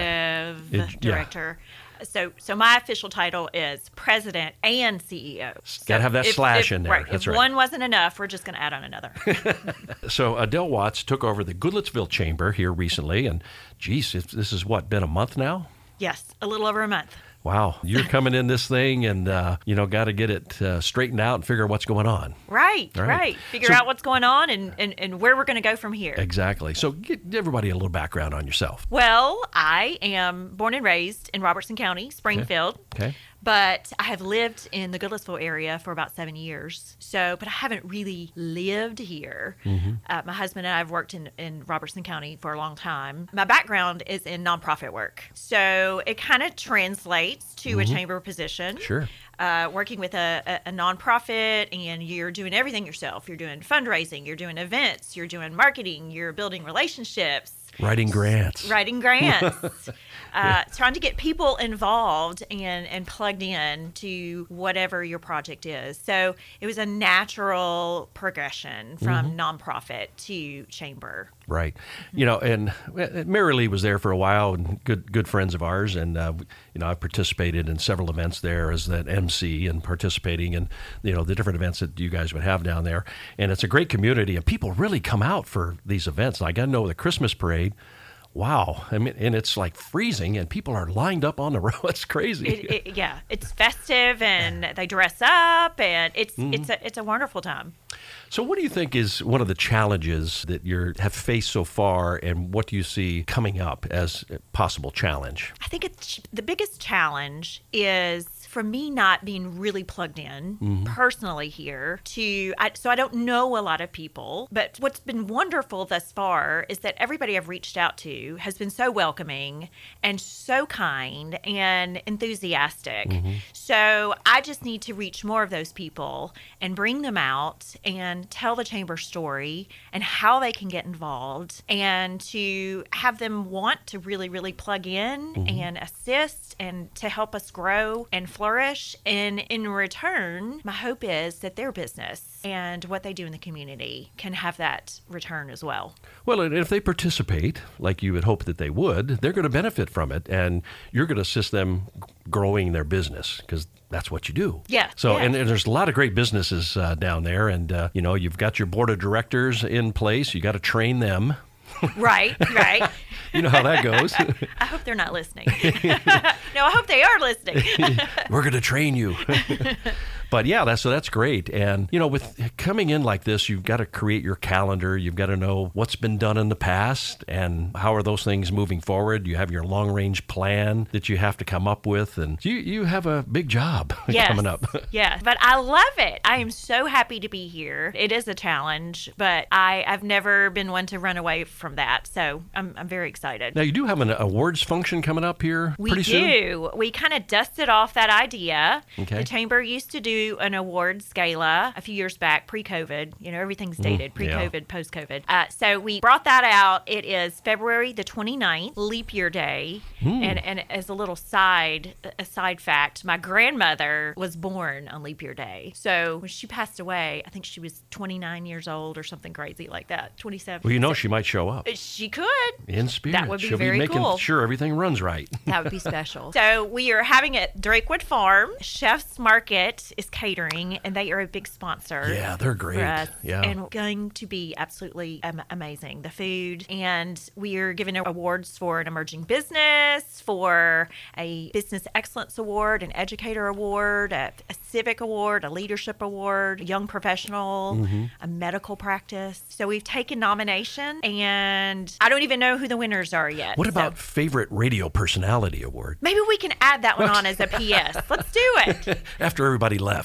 Executive Director. Yeah. So so my official title is president and C E O. So Got to have that if, slash if, in there. Right, That's if right. one wasn't enough, we're just going to add on another. So Adele Watts took over the Goodlettsville Chamber here recently. And, geez, it's, this has, what, been a month now? Yes, a little over a month. Wow. You're coming in this thing and, uh, you know, got to get it uh, straightened out and figure out what's going on. Right, right. right. Figure so, out what's going on and, and, and where we're going to go from here. Exactly. So give everybody a little background on yourself. Well, I am born and raised in Robertson County, Springfield. Okay. okay. But I have lived in the Goodlettsville area for about seven years. So, but I haven't really lived here. Mm-hmm. Uh, my husband and I have worked in, in Robertson County for a long time. My background is in nonprofit work. So it kind of translates to mm-hmm. a chamber position. Sure. Uh, working with a, a, a nonprofit, and you're doing everything yourself. You're doing fundraising, you're doing events, you're doing marketing, you're building relationships. Writing grants. Writing grants. uh, yeah. Trying to get people involved and, and plugged in to whatever your project is. So it was a natural progression from mm-hmm. nonprofit to chamber. Right. Mm-hmm. You know, and Mary Lee was there for a while, and good good friends of ours. And, uh, you know, I participated in several events there as that M C and participating in, you know, the different events that you guys would have down there. And it's a great community, and people really come out for these events. Like I know the Christmas parade. Wow. I mean, and it's like freezing, and people are lined up on the road. It's crazy. It, it, yeah. It's festive, and they dress up, and it's mm-hmm. it's a, it's a wonderful time. So what do you think is one of the challenges that you have faced so far, and what do you see coming up as a possible challenge? I think it's, the biggest challenge is for me not being really plugged in mm-hmm. personally here. To I, so I don't know a lot of people, but what's been wonderful thus far is that everybody I've reached out to has been so welcoming and so kind and enthusiastic. Mm-hmm. So I just need to reach more of those people and bring them out and tell the chamber story and how they can get involved, and to have them want to really, really plug in mm-hmm. and assist and to help us grow and flourish. And in return, my hope is that their business and what they do in the community can have that return as well. Well, and if they participate, like you would hope that they would, they're going to benefit from it, and you're going to assist them growing their business, because that's what you do. Yeah. So, yeah. And, and there's a lot of great businesses uh, down there. And, uh, you know, you've got your board of directors in place. You got to train them. Right, right. You know how that goes. I hope they're not listening. No, I hope they are listening. We're going to train you. But yeah, that's so that's great. And you know, with coming in like this, you've got to create your calendar. You've got to know what's been done in the past and how are those things moving forward. You have your long range plan that you have to come up with, and you you have a big job yes. coming up. Yes, but I love it. I am so happy to be here. It is a challenge, but I I've never been one to run away from that. So I'm I'm very excited. Now you do have an awards function coming up here we pretty soon. We do. We kind of dusted off that idea. Okay. The chamber used to do an awards gala a few years back, pre-COVID. You know, everything's dated, mm, pre-COVID, yeah. post-COVID. Uh, so we brought that out. It is February the twenty-ninth, leap year day. Mm. And and as a little side a side fact, my grandmother was born on leap year day. So when she passed away, I think she was twenty-nine years old or something crazy like that, twenty-seven. Well, you know, she might show up. She could. In spirit. That would be She'll very be making cool. sure everything runs right. That would be special. So we are having it at Drakewood Farm. Chef's Market is catering, and they are a big sponsor. Yeah, they're great. For us, yeah. And going to be absolutely um, amazing, the food. And we are giving awards for an emerging business, for a business excellence award, an educator award, a, a civic award, a leadership award, a young professional, mm-hmm. a medical practice. So we've taken nomination, and I don't even know who the winners are yet. What about so. favorite radio personality award? Maybe we can add that one on as a P S. Let's do it. After everybody left.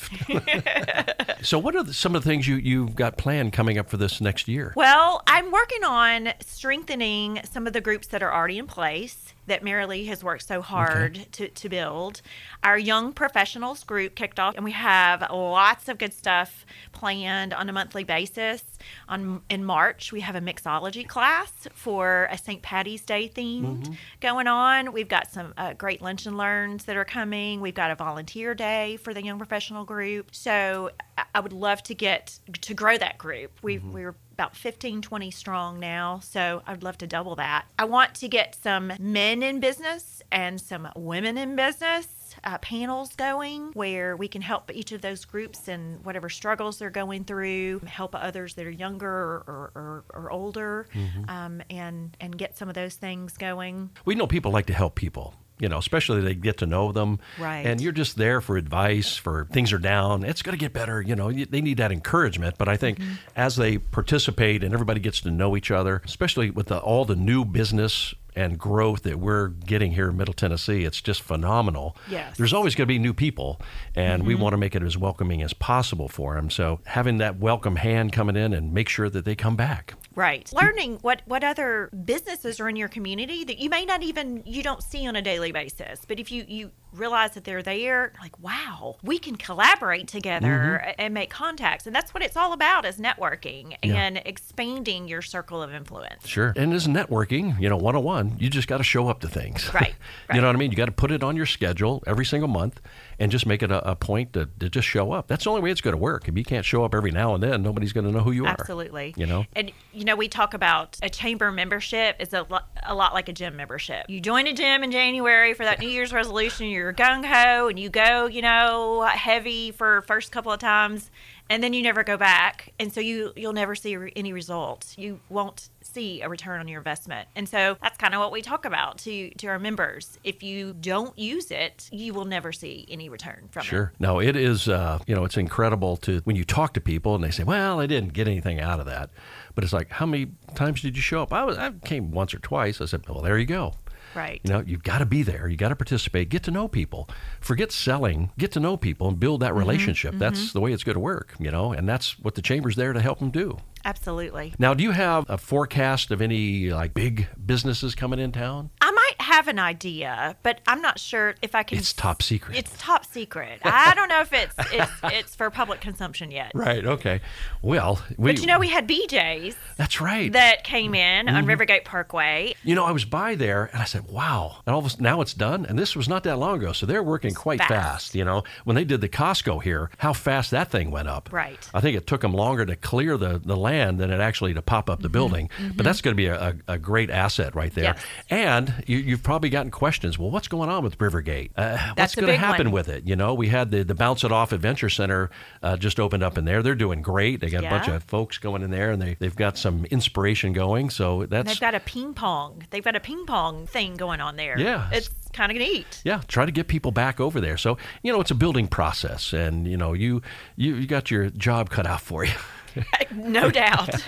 So what are the, some of the things you, you've got planned coming up for this next year? Well, I'm working on strengthening some of the groups that are already in place that Mary Lee has worked so hard okay. to, to build. Our young professionals group kicked off, and we have lots of good stuff planned on a monthly basis. On in March, we have a mixology class for a Saint Patty's Day themed mm-hmm. going on. We've got some uh, great lunch and learns that are coming. We've got a volunteer day for the young professional group. So I would love to get to grow that group. We've, mm-hmm. We're about fifteen, twenty strong now, so I'd love to double that. I want to get some men in business and some women in business Uh, panels going where we can help each of those groups and whatever struggles they're going through, help others that are younger or, or, or older, mm-hmm. um, and, and get some of those things going. We know people like to help people. You know, especially they get to know them. Right. And you're just there for advice, for things are down, it's going to get better. You know, they need that encouragement. But I think mm-hmm. as they participate and everybody gets to know each other, especially with the, all the new business and growth that we're getting here in Middle Tennessee, it's just phenomenal. Yes. There's always going to be new people, and mm-hmm. we want to make it as welcoming as possible for them. So having that welcome hand coming in and make sure that they come back. Right. Learning what, what other businesses are in your community that you may not even, you don't see on a daily basis. But if you, you realize that they're there, like, wow, we can collaborate together mm-hmm. and make contacts. And that's what it's all about is networking yeah. and expanding your circle of influence. Sure. And as networking, you know, one oh one, you just got to show up to things. Right. right. You know what I mean? You got to put it on your schedule every single month and just make it a, a point to, to just show up. That's the only way it's going to work. If you can't show up every now and then, nobody's going to know who you are. Absolutely. You know? And, you You know, we talk about a chamber membership is a, lo- a lot like a gym membership. You join a gym in January for that New Year's resolution, you're gung-ho, and you go, you know, heavy for first couple of times, and then you never go back. And so you, you'll never see re- any results. You won't see a return on your investment. And so that's kind of what we talk about to, to our members. If you don't use it, you will never see any return from sure. it. Sure. No, it is, uh, you know, it's incredible to when you talk to people and they say, well, I didn't get anything out of that. But it's like, how many times did you show up? I was, I came once or twice. I said, well, there you go. Right. You know, you've got to be there. You got to participate. Get to know people. Forget selling. Get to know people and build that relationship. Mm-hmm. That's the way it's going to work, you know, and that's what the chamber's there to help them do. Absolutely. Now, do you have a forecast of any like big businesses coming in town? I might have an idea, but I'm not sure if I can. It's top secret. It's top secret. I don't know if it's it's, it's for public consumption yet. Right. Okay. Well, we, but you know, we had B J's. That's right. That came in mm-hmm. on Rivergate Parkway. You know, I was by there and I said, "Wow!" And all of a sudden, now it's done. And this was not that long ago, so they're working it's quite fast. fast. You know, when they did the Costco here, how fast that thing went up. Right. I think it took them longer to clear the the land than it actually to pop up the building. Mm-hmm. But that's going to be a, a, a great asset right there. Yes. And you, you've probably gotten questions. Well, what's going on with Rivergate? Uh, what's going to happen one. with it? You know, we had the, the Bounce It Off Adventure Center uh, just opened up in there. They're doing great. They got yeah. a bunch of folks going in there, and they, they've got some inspiration going. So that's... And they've got a ping pong. They've got a ping pong thing going on there. Yeah. It's kind of neat. Yeah, try to get people back over there. So, you know, it's a building process, and, you know, you you, you got your job cut out for you. No doubt.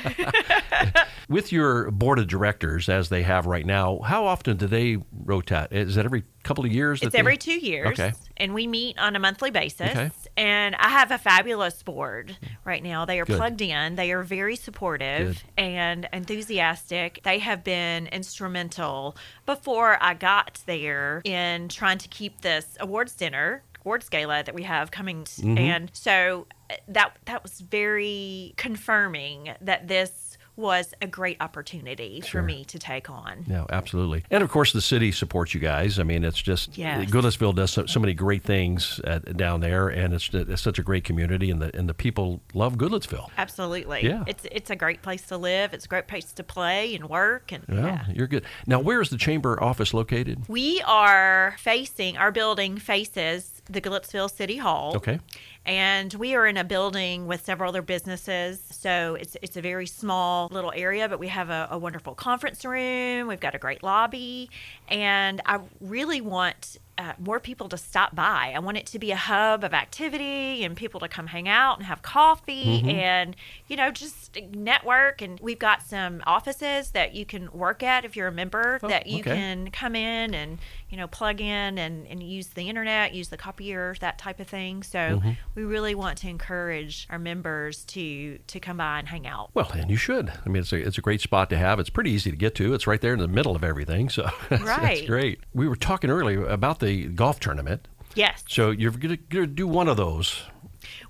With your board of directors, as they have right now, how often do they rotate? Is that every couple of years? It's that every they... two years. Okay. And we meet on a monthly basis. Okay. And I have a fabulous board right now. They are Good. plugged in. They are very supportive Good. and enthusiastic. They have been instrumental before I got there in trying to keep this awards dinner, awards gala that we have coming. Mm-hmm. And so that that was very confirming that this was a great opportunity sure. for me to take on. Yeah, absolutely. And of course, the city supports you guys. I mean, it's just, yes. Goodlettsville does so, so many great things at, down there, and it's, it's such a great community, and the and the people love Goodlettsville. Absolutely. Yeah. It's it's a great place to live. It's a great place to play and work. And yeah, yeah. You're good. Now, where is the chamber office located? We are facing, our building faces the Goodlettsville City Hall. Okay. And we are in a building with several other businesses, so it's it's a very small little area, but we have a, a wonderful conference room. We've got a great lobby, and I really want uh, more people to stop by. I want it to be a hub of activity and people to come hang out and have coffee mm-hmm. and, you know, just network. And we've got some offices that you can work at if you're a member, oh, that you okay. can come in and, you know, plug in and, and use the internet, use the copier, that type of thing. So mm-hmm. we really want to encourage our members to to come by and hang out. Well, and you should. I mean, it's a, it's a great spot to have. It's pretty easy to get to. It's right there in the middle of everything, so that's, right. that's great. We were talking earlier about the golf tournament. Yes. So you're going to do one of those.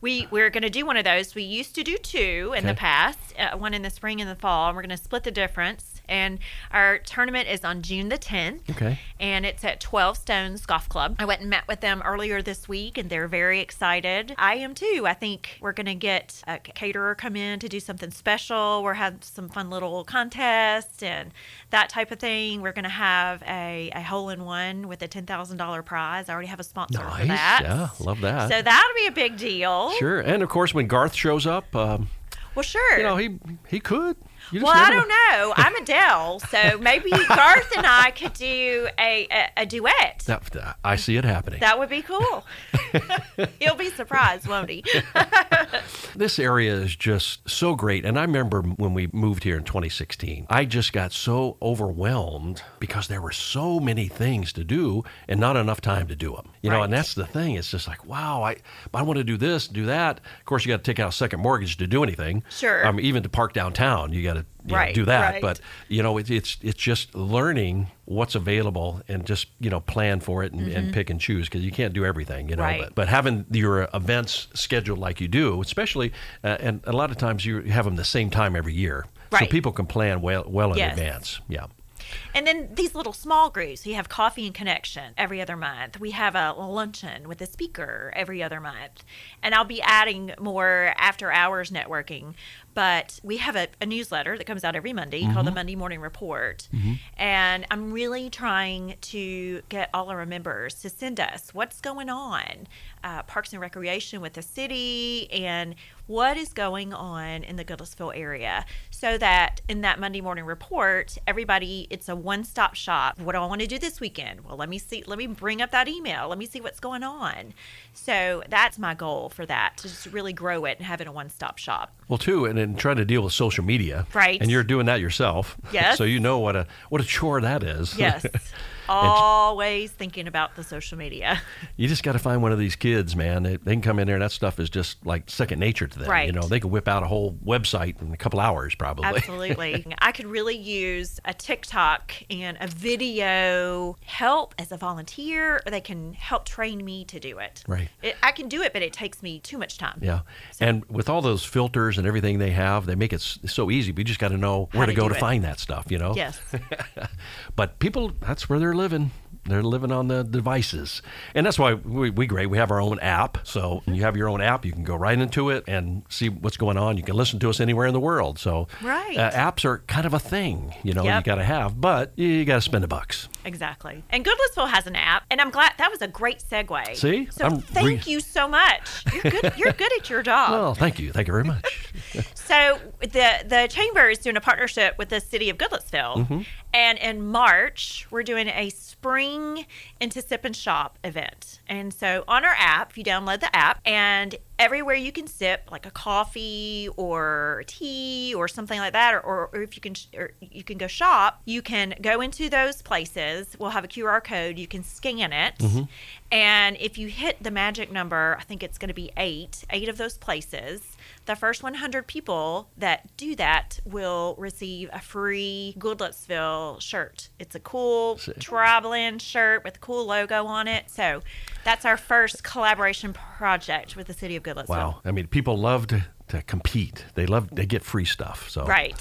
We, we're going to do one of those. We used to do two in okay. the past, uh, one in the spring and the fall, and we're going to split the difference. And our tournament is on June the tenth, okay. and it's at twelve Stones Golf Club. I went and met with them earlier this week, and they're very excited. I am too. I think we're going to get a caterer come in to do something special. We'll have some fun little contests and that type of thing. We're going to have a, a hole-in-one with a ten thousand dollars prize. I already have a sponsor nice. for that. Yeah, love that. So that'll be a big deal. Sure, and of course, when Garth shows up... Um... Well, sure. You know, he he could. You just well, never... I don't know. I'm Adele, so maybe Garth and I could do a, a, a duet. That, I see it happening. That would be cool. He'll be surprised, won't he? This area is just so great. And I remember when we moved here in twenty sixteen, I just got so overwhelmed because there were so many things to do and not enough time to do them. You right. know, and that's the thing. It's just like, wow, I, I want to do this, do that. Of course, you got to take out a second mortgage to do anything. Sure. Um, even to park downtown, you got to you right, know, do that. Right. But, you know, it, it's it's just learning what's available and just, you know, plan for it and, mm-hmm. and pick and choose, because you can't do everything, you know. Right. But, but having your events scheduled like you do, especially, uh, and a lot of times you have them the same time every year. Right. So people can plan well, well in yes. advance. Yeah. And then these little small groups, we have coffee and connection every other month. We have a luncheon with a speaker every other month. And I'll be adding more after hours networking. But we have a, a newsletter that comes out every Monday mm-hmm. called the Monday Morning Report. Mm-hmm. And I'm really trying to get all our members to send us what's going on, uh, Parks and Recreation with the city, and what is going on in the Goodlettsville area. So that in that Monday Morning Report, everybody, it's a one-stop shop. What do I want to do this weekend? Well, let me see. Let me bring up that email. Let me see what's going on. So that's my goal for that, to just really grow it and have it a one-stop shop. Well, too, and and trying to deal with social media. Right. And you're doing that yourself. Yes. So you know what a what a chore that is. Yes. Always thinking about the social media. You just got to find one of these kids, man. They, they can come in there, and that stuff is just like second nature to them. Right. You know, they can whip out a whole website in a couple hours probably. Absolutely. I could really use a TikTok and a video help as a volunteer, or they can help train me to do it. Right. It, I can do it, but it takes me too much time. Yeah. So. And with all those filters and everything they have, they make it so easy. We just got to know where to, to go to it. Find that stuff, you know? Yes. But people, that's where they're living. They're living on the devices. And that's why we, we great. We have our own app. So when you have your own app, you can go right into it and see what's going on. You can listen to us anywhere in the world. So right. uh, apps are kind of a thing, you know, yep. you got to have, but you got to spend the bucks. Exactly. And Goodlettsville has an app. And I'm glad that was a great segue. See? So I'm thank re- you so much. You're good, you're good at your job. Well, thank you. Thank you very much. So the, the Chamber is doing a partnership with the city of Goodlettsville. Mm-hmm. And in March, we're doing a spring into Sip and Shop event. And so on our app, you download the app, and everywhere you can sip, like a coffee or tea or something like that, or, or, or if you can or you can go shop, you can go into those places. We'll have a Q R code. You can scan it. Mm-hmm. And if you hit the magic number, I think it's going to be eight, eight of those places, the first one hundred people that do that will receive a free Goodlettsville shirt. It's a cool Sick. traveling shirt with a cool logo on it. So that's our first collaboration project with the city of Goodlettsville. Wow. I mean, people loved to compete. They love, they get free stuff. So right.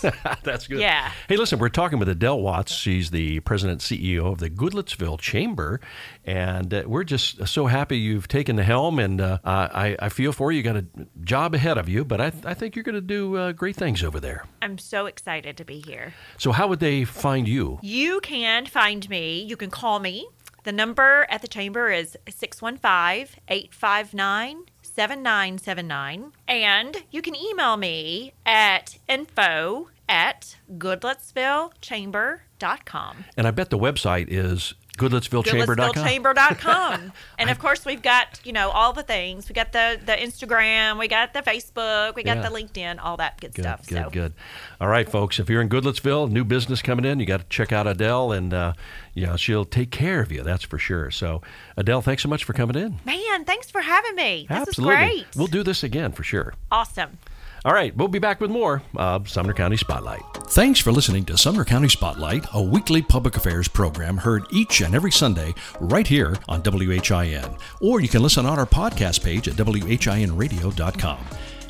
That's good. Yeah. Hey, listen, we're talking with Adele Watts. She's the president and C E O of the Goodlettsville Chamber. And uh, we're just so happy you've taken the helm. And uh, I, I feel for you. You got a job ahead of you, but I, I think you're going to do uh, great things over there. I'm so excited to be here. So how would they find you? You can find me. You can call me. The number at the chamber is six one five, eight five nine, seven nine seven nine. And you can email me at info at Goodlettsville Chamber dot com. And I bet the website is Goodlettsville Chamber dot com. Goodlettsville Chamber dot com. And of course, we've got, you know, all the things. We got the, the Instagram, we got the Facebook, we got yeah. the LinkedIn, all that good, good stuff. Good, so. good. All right, folks, if you're in Goodlettsville, new business coming in, you got to check out Adele, and uh, you know, she'll take care of you, that's for sure. So, Adele, thanks so much for coming in. Man, thanks for having me. This Absolutely. is great. We'll do this again for sure. Awesome. All right, we'll be back with more of Sumner County Spotlight. Thanks for listening to Sumner County Spotlight, a weekly public affairs program heard each and every Sunday right here on W H I N. Or you can listen on our podcast page at W H I N radio dot com.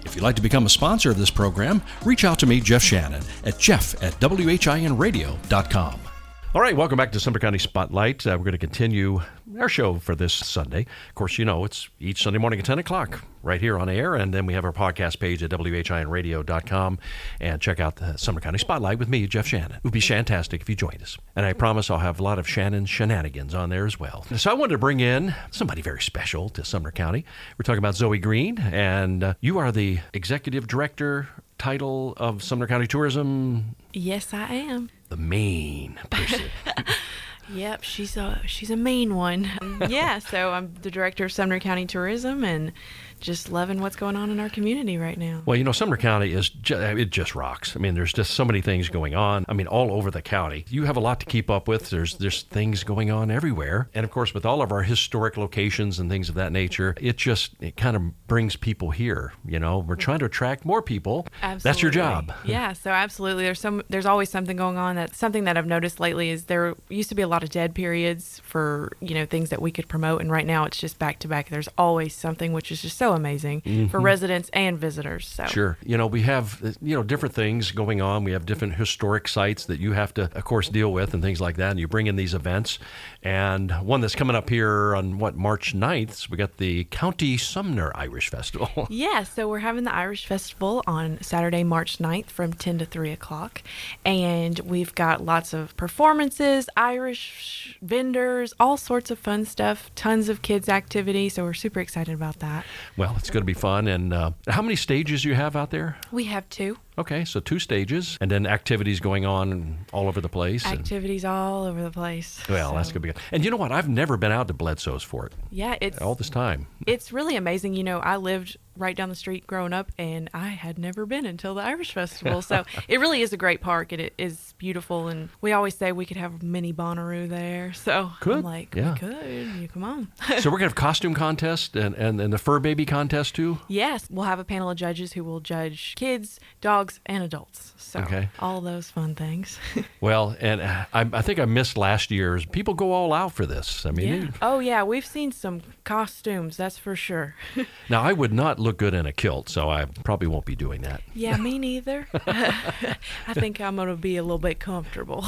If you'd like to become a sponsor of this program, reach out to me, Jeff Shannon, at jeff at W H I N radio dot com. All right, welcome back to Sumner County Spotlight. Uh, we're going to continue our show for this Sunday. Of course, you know, it's each Sunday morning at ten o'clock right here on air, and then we have our podcast page at W H I N radio dot com, and check out the Sumner County Spotlight with me, Jeff Shannon. It would be shantastic if you joined us. And I promise I'll have a lot of Shannon shenanigans on there as well. So I wanted to bring in somebody very special to Sumner County. We're talking about Zoe Greene, and uh, you are the executive director title of Sumner County Tourism. Yes, I am. The main person. Yep, she's a she's a main one. Yeah, so I'm the director of Sumner County Tourism, and just loving what's going on in our community right now. Well, you know, Sumner County is ju- it just rocks. I mean, there's just so many things going on. I mean, all over the county. You have a lot to keep up with. There's there's things going on everywhere. And of course, with all of our historic locations and things of that nature, it just it kind of brings people here, you know. We're trying to attract more people. Absolutely. That's your job. Yeah, so absolutely. There's some there's always something going on. That something that I've noticed lately is there used to be a lot of dead periods for, you know, things that we could promote, and right now it's just back to back. There's always something, which is just so amazing mm-hmm. for residents and visitors. So sure, you know, we have, you know, different things going on. We have different historic sites that you have to, of course, deal with and things like that. And you bring in these events, and one that's coming up here on what March ninth, we got the County Sumner Irish Festival. Yeah, so we're having the Irish Festival on Saturday, March ninth, from ten to three o'clock, and we've got lots of performances, Irish vendors, all sorts of fun stuff, tons of kids' activity. So we're super excited about that. Well, it's going to be fun. And uh, how many stages do you have out there? We have two. Okay, so two stages, and then activities going on all over the place. Activities and, all over the place. Well, so. That's going to be good. And you know what? I've never been out to Bledsoe's for it. Yeah, it's... All this time. It's really amazing. You know, I lived right down the street growing up, and I had never been until the Irish Festival. So it really is a great park, and it is beautiful. And we always say we could have mini Bonnaroo there. So could. I'm like, yeah. we could. You come on. So we're going to have costume contest and, and, and the fur baby contest, too? Yes. We'll have a panel of judges who will judge kids, dogs, and adults. So okay. all those fun things. Well, and I, I think I missed last year's. People go all out for this. I mean, yeah. It, oh yeah, we've seen some costumes, that's for sure. Now, I would not look good in a kilt, so I probably won't be doing that. Yeah, me neither. I think I'm going to be a little bit comfortable.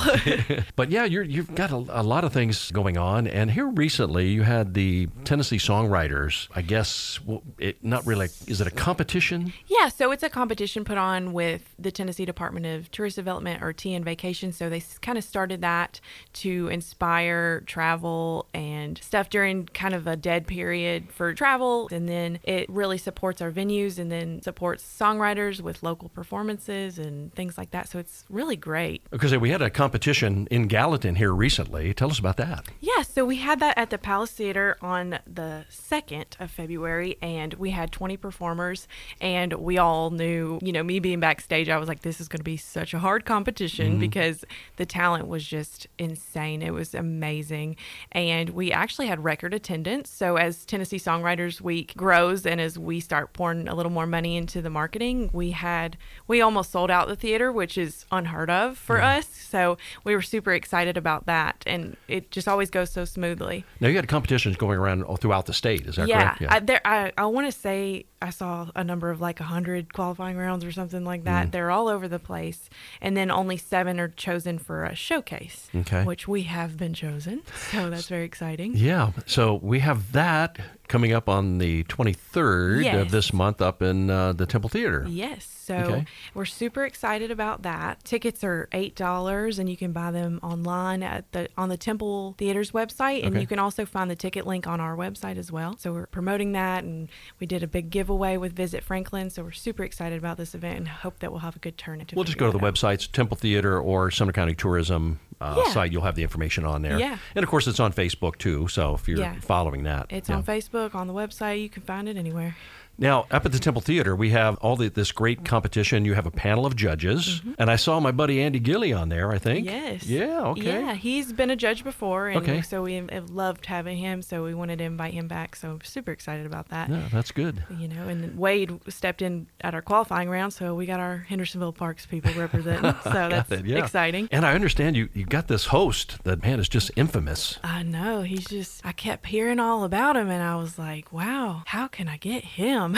But yeah, you're, you've got a, a lot of things going on, and here recently you had the Tennessee Songwriters. I guess well, it not really. Is it a competition? Yeah, so it's a competition put on with with the Tennessee Department of Tourist Development, or T and Vacation. So they kind of started that to inspire travel and stuff during kind of a dead period for travel. And then it really supports our venues and then supports songwriters with local performances and things like that. So it's really great. Because we had a competition in Gallatin here recently. Tell us about that. Yeah, so we had that at the Palace Theater on the second of February, and we had twenty performers, and we all knew, you know, me being backstage, I was like, this is going to be such a hard competition mm-hmm. because the talent was just insane. It was amazing. And we actually had record attendance. So as Tennessee Songwriters Week grows and as we start pouring a little more money into the marketing, we had, we almost sold out the theater, which is unheard of for yeah. us. So we were super excited about that. And it just always goes so smoothly. Now, you had competitions going around all throughout the state. Is that yeah, correct? Yeah. I, there, I, I want to say I saw a number of like one hundred qualifying rounds or something like that. Mm. They're all over the place. And then only seven are chosen for a showcase, okay. which we have been chosen. So that's very exciting. Yeah. So we have that coming up on the twenty-third yes. of this month up in uh, the Temple Theater. Yes. So okay. we're super excited about that. Tickets are eight dollars, and you can buy them online at the on the Temple Theater's website. And okay. you can also find the ticket link on our website as well. So we're promoting that, and we did a big giveaway with Visit Franklin. So we're super excited about this event and hope that we'll have a good turnout. We'll just go to the websites, Temple Theater or Sumner County Tourism uh, yeah. site. You'll have the information on there. Yeah. And of course, it's on Facebook too. So if you're yeah. following that. It's yeah. on Facebook. On the website, you can find it anywhere. Now, up at the Temple Theater, we have all the, this great competition. You have a panel of judges, mm-hmm. and I saw my buddy Andy Gilley on there, I think. Yes. Yeah, okay. Yeah, he's been a judge before, and okay. so we loved having him, so we wanted to invite him back, so I'm super excited about that. Yeah, that's good. You know, and Wade stepped in at our qualifying round, so we got our Hendersonville Parks people representing, so that's that, yeah. exciting. And I understand you, you got this host that, man, is just infamous. I know. He's just, I kept hearing all about him, and I was like, wow, how can I get him?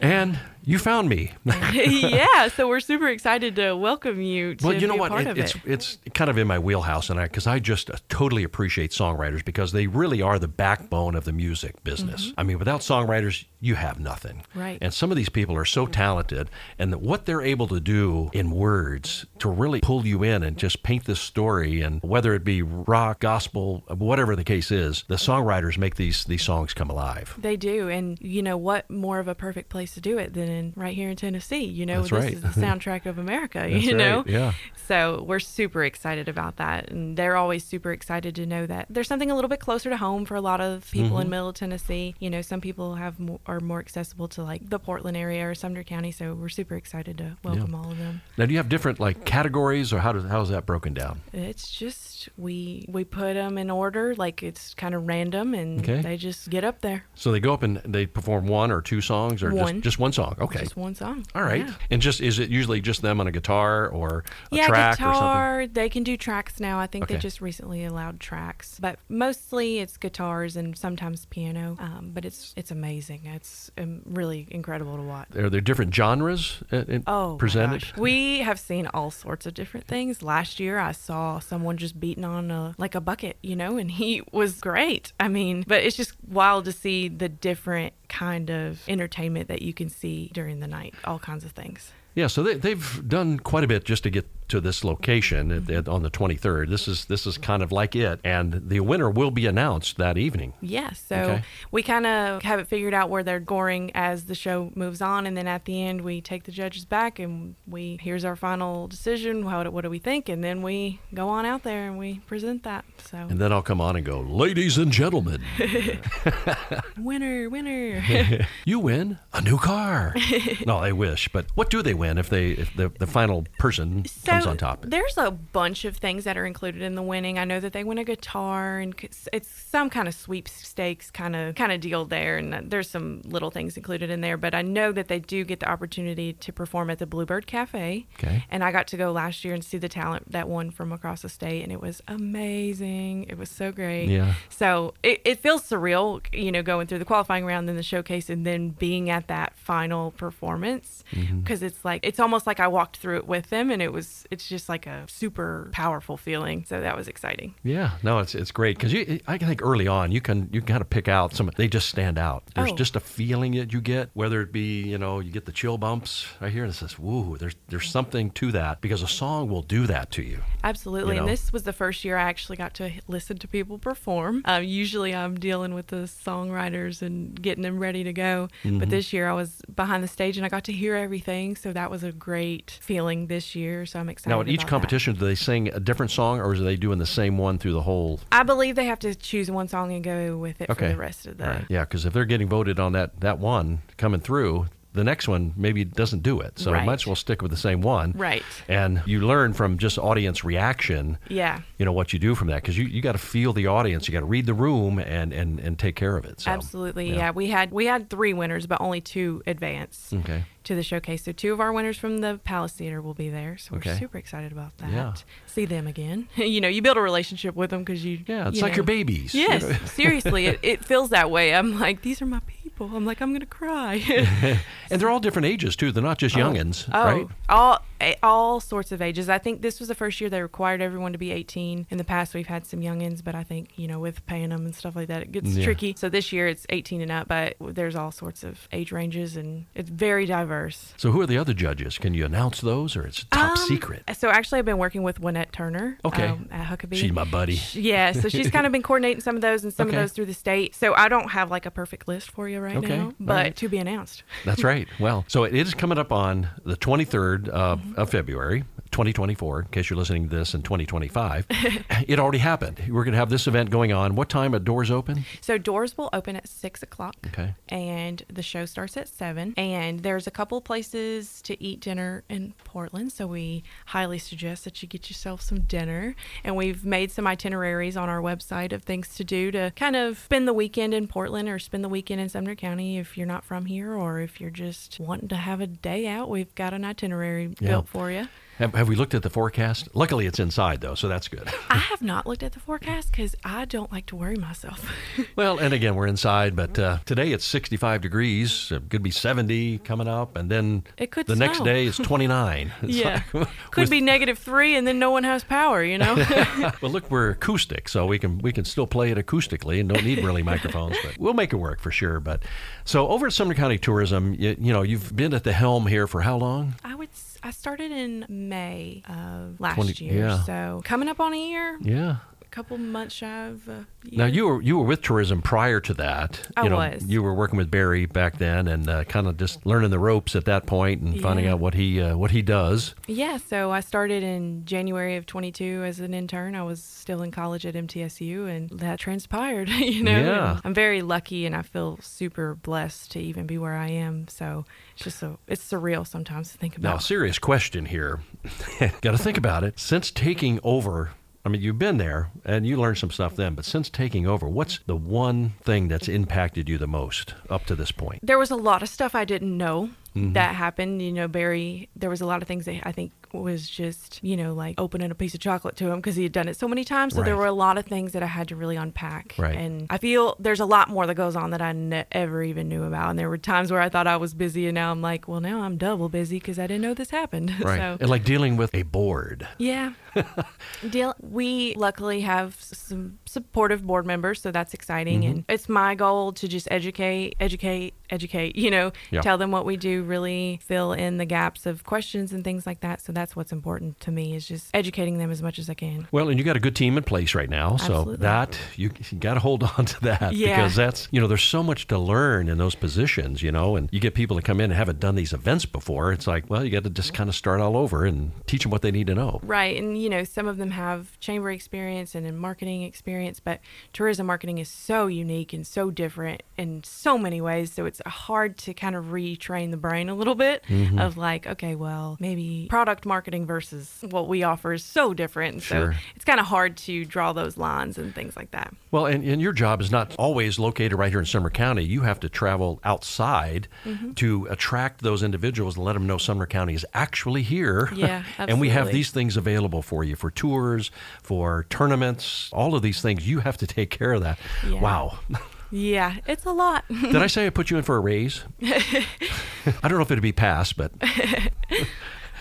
And you found me. Yeah, so we're super excited to welcome you to well, you know be a what? part it, of it's, it. It's kind of in my wheelhouse, and I because I just totally appreciate songwriters because they really are the backbone of the music business. Mm-hmm. I mean, without songwriters, you have nothing. Right. And some of these people are so talented, and that what they're able to do in words to really pull you in and just paint this story, and whether it be rock, gospel, whatever the case is, the songwriters make these these songs come alive. They do, and you know, what more of a perfect place to do it than in right here in Tennessee? You know, that's this right. is the soundtrack of America, you that's know? Right. Yeah. So we're super excited about that. And they're always super excited to know that there's something a little bit closer to home for a lot of people mm-hmm. in Middle Tennessee. You know, some people have more, are more accessible to like the Portland area or Sumner County. So we're super excited to welcome yeah. all of them. Now, do you have different like categories, or how does how is that broken down? It's just we we put them in order, like it's kind of random, and okay. they just get up there. So they go up and they perform one or two songs, or one. Just, just one song? Okay. Just one song. All right. Yeah. And just is it usually just them on a guitar or a yeah, track guitar, or something? Yeah, guitar. They can do tracks now. I think okay. they just recently allowed tracks. But mostly it's guitars and sometimes piano. Um, but it's it's amazing. It's um, really incredible to watch. Are there different genres in, oh, presented? Gosh. We have seen all sorts of different things. Last year I saw someone just beating on a, like a bucket, you know, and he was great. I mean, but it's just wild to see the different kind of entertainment that you can see during the night, all kinds of things. Yeah, so they, they've done quite a bit just to get to this location mm-hmm. at, at, on the twenty-third. This is this is kind of like it, and the winner will be announced that evening. Yeah, so okay. we kind of have it figured out where they're going as the show moves on, and then at the end we take the judges back and we here's our final decision. How, what do we think? And then we go on out there and we present that. So and then I'll come on and go, ladies and gentlemen, winner, winner, you win a new car. No, I wish, but what do they win? If they if the, the final person so comes on top? There's a bunch of things that are included in the winning. I know that they win a guitar, and it's some kind of sweepstakes kind of kind of deal there, and there's some little things included in there, but I know that they do get the opportunity to perform at the Bluebird Cafe. Okay. And I got to go last year and see the talent that won from across the state, and it was amazing. It was so great. Yeah. So it, it feels surreal, you know, going through the qualifying round, then the showcase, and then being at that final performance, because mm-hmm. it's like, it's almost like I walked through it with them, and it was it's it's just like a super powerful feeling. So that was exciting. Yeah, no, it's it's great because you I think early on you can you kind of pick out some. They just stand out. There's oh. just a feeling that you get, whether it be you know you get the chill bumps right here, and it says, "Woo!" There's there's something to that because a song will do that to you. Absolutely, you know? And this was the first year I actually got to listen to people perform. Uh, usually I'm dealing with the songwriters and getting them ready to go, mm-hmm. but this year I was behind the stage and I got to hear everything. So that was a great feeling this year. So I'm excited. Now, at each competition, that. do they sing a different song, or are they doing the same one through the whole? I believe they have to choose one song and go with it okay. for the rest of the. Right. Yeah, because if they're getting voted on that that one coming through. The next one maybe doesn't do it. So right. might as well stick with the same one. Right. And you learn from just audience reaction, yeah. you know, what you do from that. Because you, you got to feel the audience. You got to read the room and, and, and take care of it. So, absolutely, yeah. yeah. We had we had three winners, but only two advanced okay. to the showcase. So two of our winners from the Palace Theater will be there. So we're okay. super excited about that. Yeah. See them again. You know, you build a relationship with them because you... Yeah, it's you like know. your babies. Yes, you know? Seriously. It, it feels that way. I'm like, these are my people. I'm like, I'm going to cry. And they're all different ages, too. They're not just youngins, oh, right? All all sorts of ages. I think this was the first year they required everyone to be eighteen. In the past, we've had some youngins, but I think, you know, with paying them and stuff like that, it gets yeah. tricky. So this year it's eighteen and up, but there's all sorts of age ranges, and it's very diverse. So who are the other judges? Can you announce those, or it's top um, secret? So actually, I've been working with Wynette Turner okay. um, at Huckabee. She's my buddy. Yeah, so she's kind of been coordinating some of those and some okay. of those through the state. So I don't have like a perfect list for you right okay. now, but right. to be announced. That's right. Well, so it is coming up on the twenty-third of, mm-hmm. of February, twenty twenty-four, in case you're listening to this in twenty twenty-five. It already happened. We're going to have this event going on. What time are doors open? So doors will open at six o'clock, okay. and the show starts at seven. And there's a couple places to eat dinner in Portland, so we highly suggest that you get yourself some dinner. And we've made some itineraries on our website of things to do to kind of spend the weekend in Portland or spend the weekend in Sumner County if you're not from here, or if you're just wanting to have a day out, we've got an itinerary yeah. built for you. Have, have we looked at the forecast? Luckily, it's inside, though, so that's good. I have not looked at the forecast because I don't like to worry myself. Well, and again, we're inside, but uh, today it's sixty-five degrees. It could be seventy coming up, and then it could the snow. Next day is twenty-nine. It's yeah. Like, could with, be negative three, and then no one has power, you know? Well, look, we're acoustic, so we can we can still play it acoustically and don't need really microphones, but we'll make it work for sure. But so over at Sumner County Tourism, you, you know, you've been at the helm here for how long? I would say I started in May of last twenty, year, yeah. so coming up on a year. Yeah. Couple months shy of a year. Now you were you were with tourism prior to that. I you know, was. You were working with Barry back then, and uh, kind of just learning the ropes at that point, and yeah. finding out what he uh, what he does. Yeah. So I started in January of twenty-two as an intern. I was still in college at M T S U, and that transpired. You know, yeah. I'm very lucky, and I feel super blessed to even be where I am. So it's just so it's surreal sometimes to think about. Now, serious question here. Got to think about it. Since taking over. I mean, you've been there, and you learned some stuff then, but since taking over, what's the one thing that's impacted you the most up to this point? There was a lot of stuff I didn't know mm-hmm. that happened. You know, Barry, there was a lot of things that I think was just, you know, like opening a piece of chocolate to him because he had done it so many times. So right. there were a lot of things that I had to really unpack. Right. And I feel there's a lot more that goes on that I never even knew about. And there were times where I thought I was busy, and now I'm like, well, now I'm double busy because I didn't know this happened. Right. So, and like dealing with a board. Yeah. Deal. We luckily have some supportive board members, so that's exciting. Mm-hmm. And it's my goal to just educate, educate, educate, you know, yeah. tell them what we do, really fill in the gaps of questions and things like that. So that's what's important to me, is just educating them as much as I can. Well, and you got a good team in place right now. Absolutely. So that you, you got to hold on to that yeah. because that's, you know, there's so much to learn in those positions, you know, and you get people to come in and haven't done these events before. It's like, well, you got to just kind of start all over and teach them what they need to know. Right. And, you know, some of them have chamber experience and in marketing experience, but tourism marketing is so unique and so different in so many ways. So it's hard to kind of retrain the brain a little bit mm-hmm. of like, okay, well, maybe product marketing versus what we offer is so different. Sure. So it's kind of hard to draw those lines and things like that. Well, and, and your job is not always located right here in Sumner County. You have to travel outside mm-hmm. to attract those individuals and let them know Sumner County is actually here. Yeah, absolutely. And we have these things available for you for tours, for tournaments, all of these things. You have to take care of that. Yeah. Wow. Yeah, it's a lot. Did I say I put you in for a raise? I don't know if it'd be passed, but...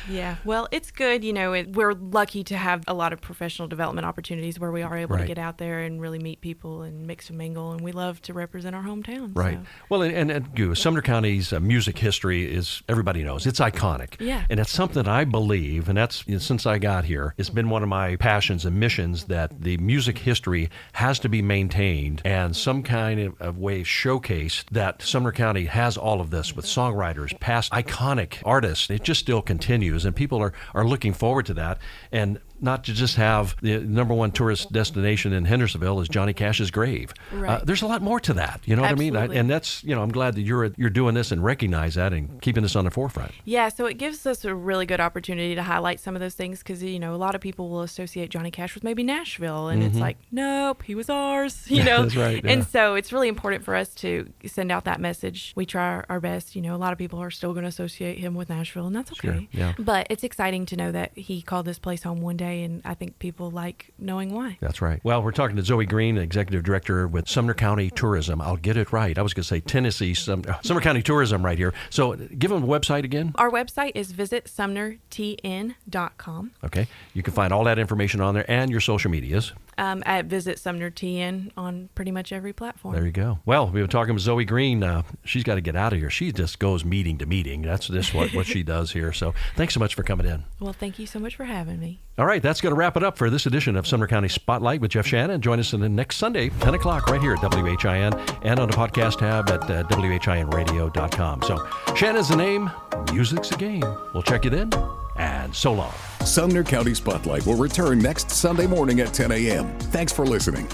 Yeah. Well, it's good. You know, it, we're lucky to have a lot of professional development opportunities where we are able right. to get out there and really meet people and mix and mingle. And we love to represent our hometown. Right. So. Well, and, and, and Sumner County's uh, music history is, everybody knows, it's iconic. Yeah. And it's something that I believe, and that's, you know, since I got here, it's been one of my passions and missions that the music history has to be maintained and some kind of, of way showcased that Sumner County has all of this with songwriters, past iconic artists. It just still continues, and people are, are looking forward to that. And not to just have the number one tourist destination in Hendersonville is Johnny Cash's grave. Right. Uh, there's a lot more to that. You know what Absolutely. I mean? I, and that's, you know, I'm glad that you're you're doing this and recognize that and keeping this on the forefront. Yeah, so it gives us a really good opportunity to highlight some of those things because, you know, a lot of people will associate Johnny Cash with maybe Nashville. And mm-hmm. it's like, nope, he was ours, you know? That's right, yeah. And so it's really important for us to send out that message. We try our, our best. You know, a lot of people are still going to associate him with Nashville, and that's okay. Sure, yeah. But it's exciting to know that he called this place home one day. And I think people like knowing why. That's right. Well, we're talking to Zoe Greene, Executive Director with Sumner County Tourism. I'll get it right. I was going to say Tennessee, Sum- Sumner County Tourism right here. So give them the website again. Our website is visit sumner t n dot com. Okay. You can find all that information on there and your social medias. Um, at Visit Sumner T N on pretty much every platform. There you go. Well, we were talking with Zoe Greene. Uh, she's got to get out of here. She just goes meeting to meeting. That's just what, what she does here. So thanks so much for coming in. Well, thank you so much for having me. All right, that's going to wrap it up for this edition of Sumner County Spotlight with Jeff Shannon. Join us in the next Sunday, ten o'clock, right here at W H I N and on the podcast tab at uh, W H I N radio dot com. So Shannon's the name, music's the game. We'll check you then. And so long. Sumner County Spotlight will return next Sunday morning at ten a.m. Thanks for listening.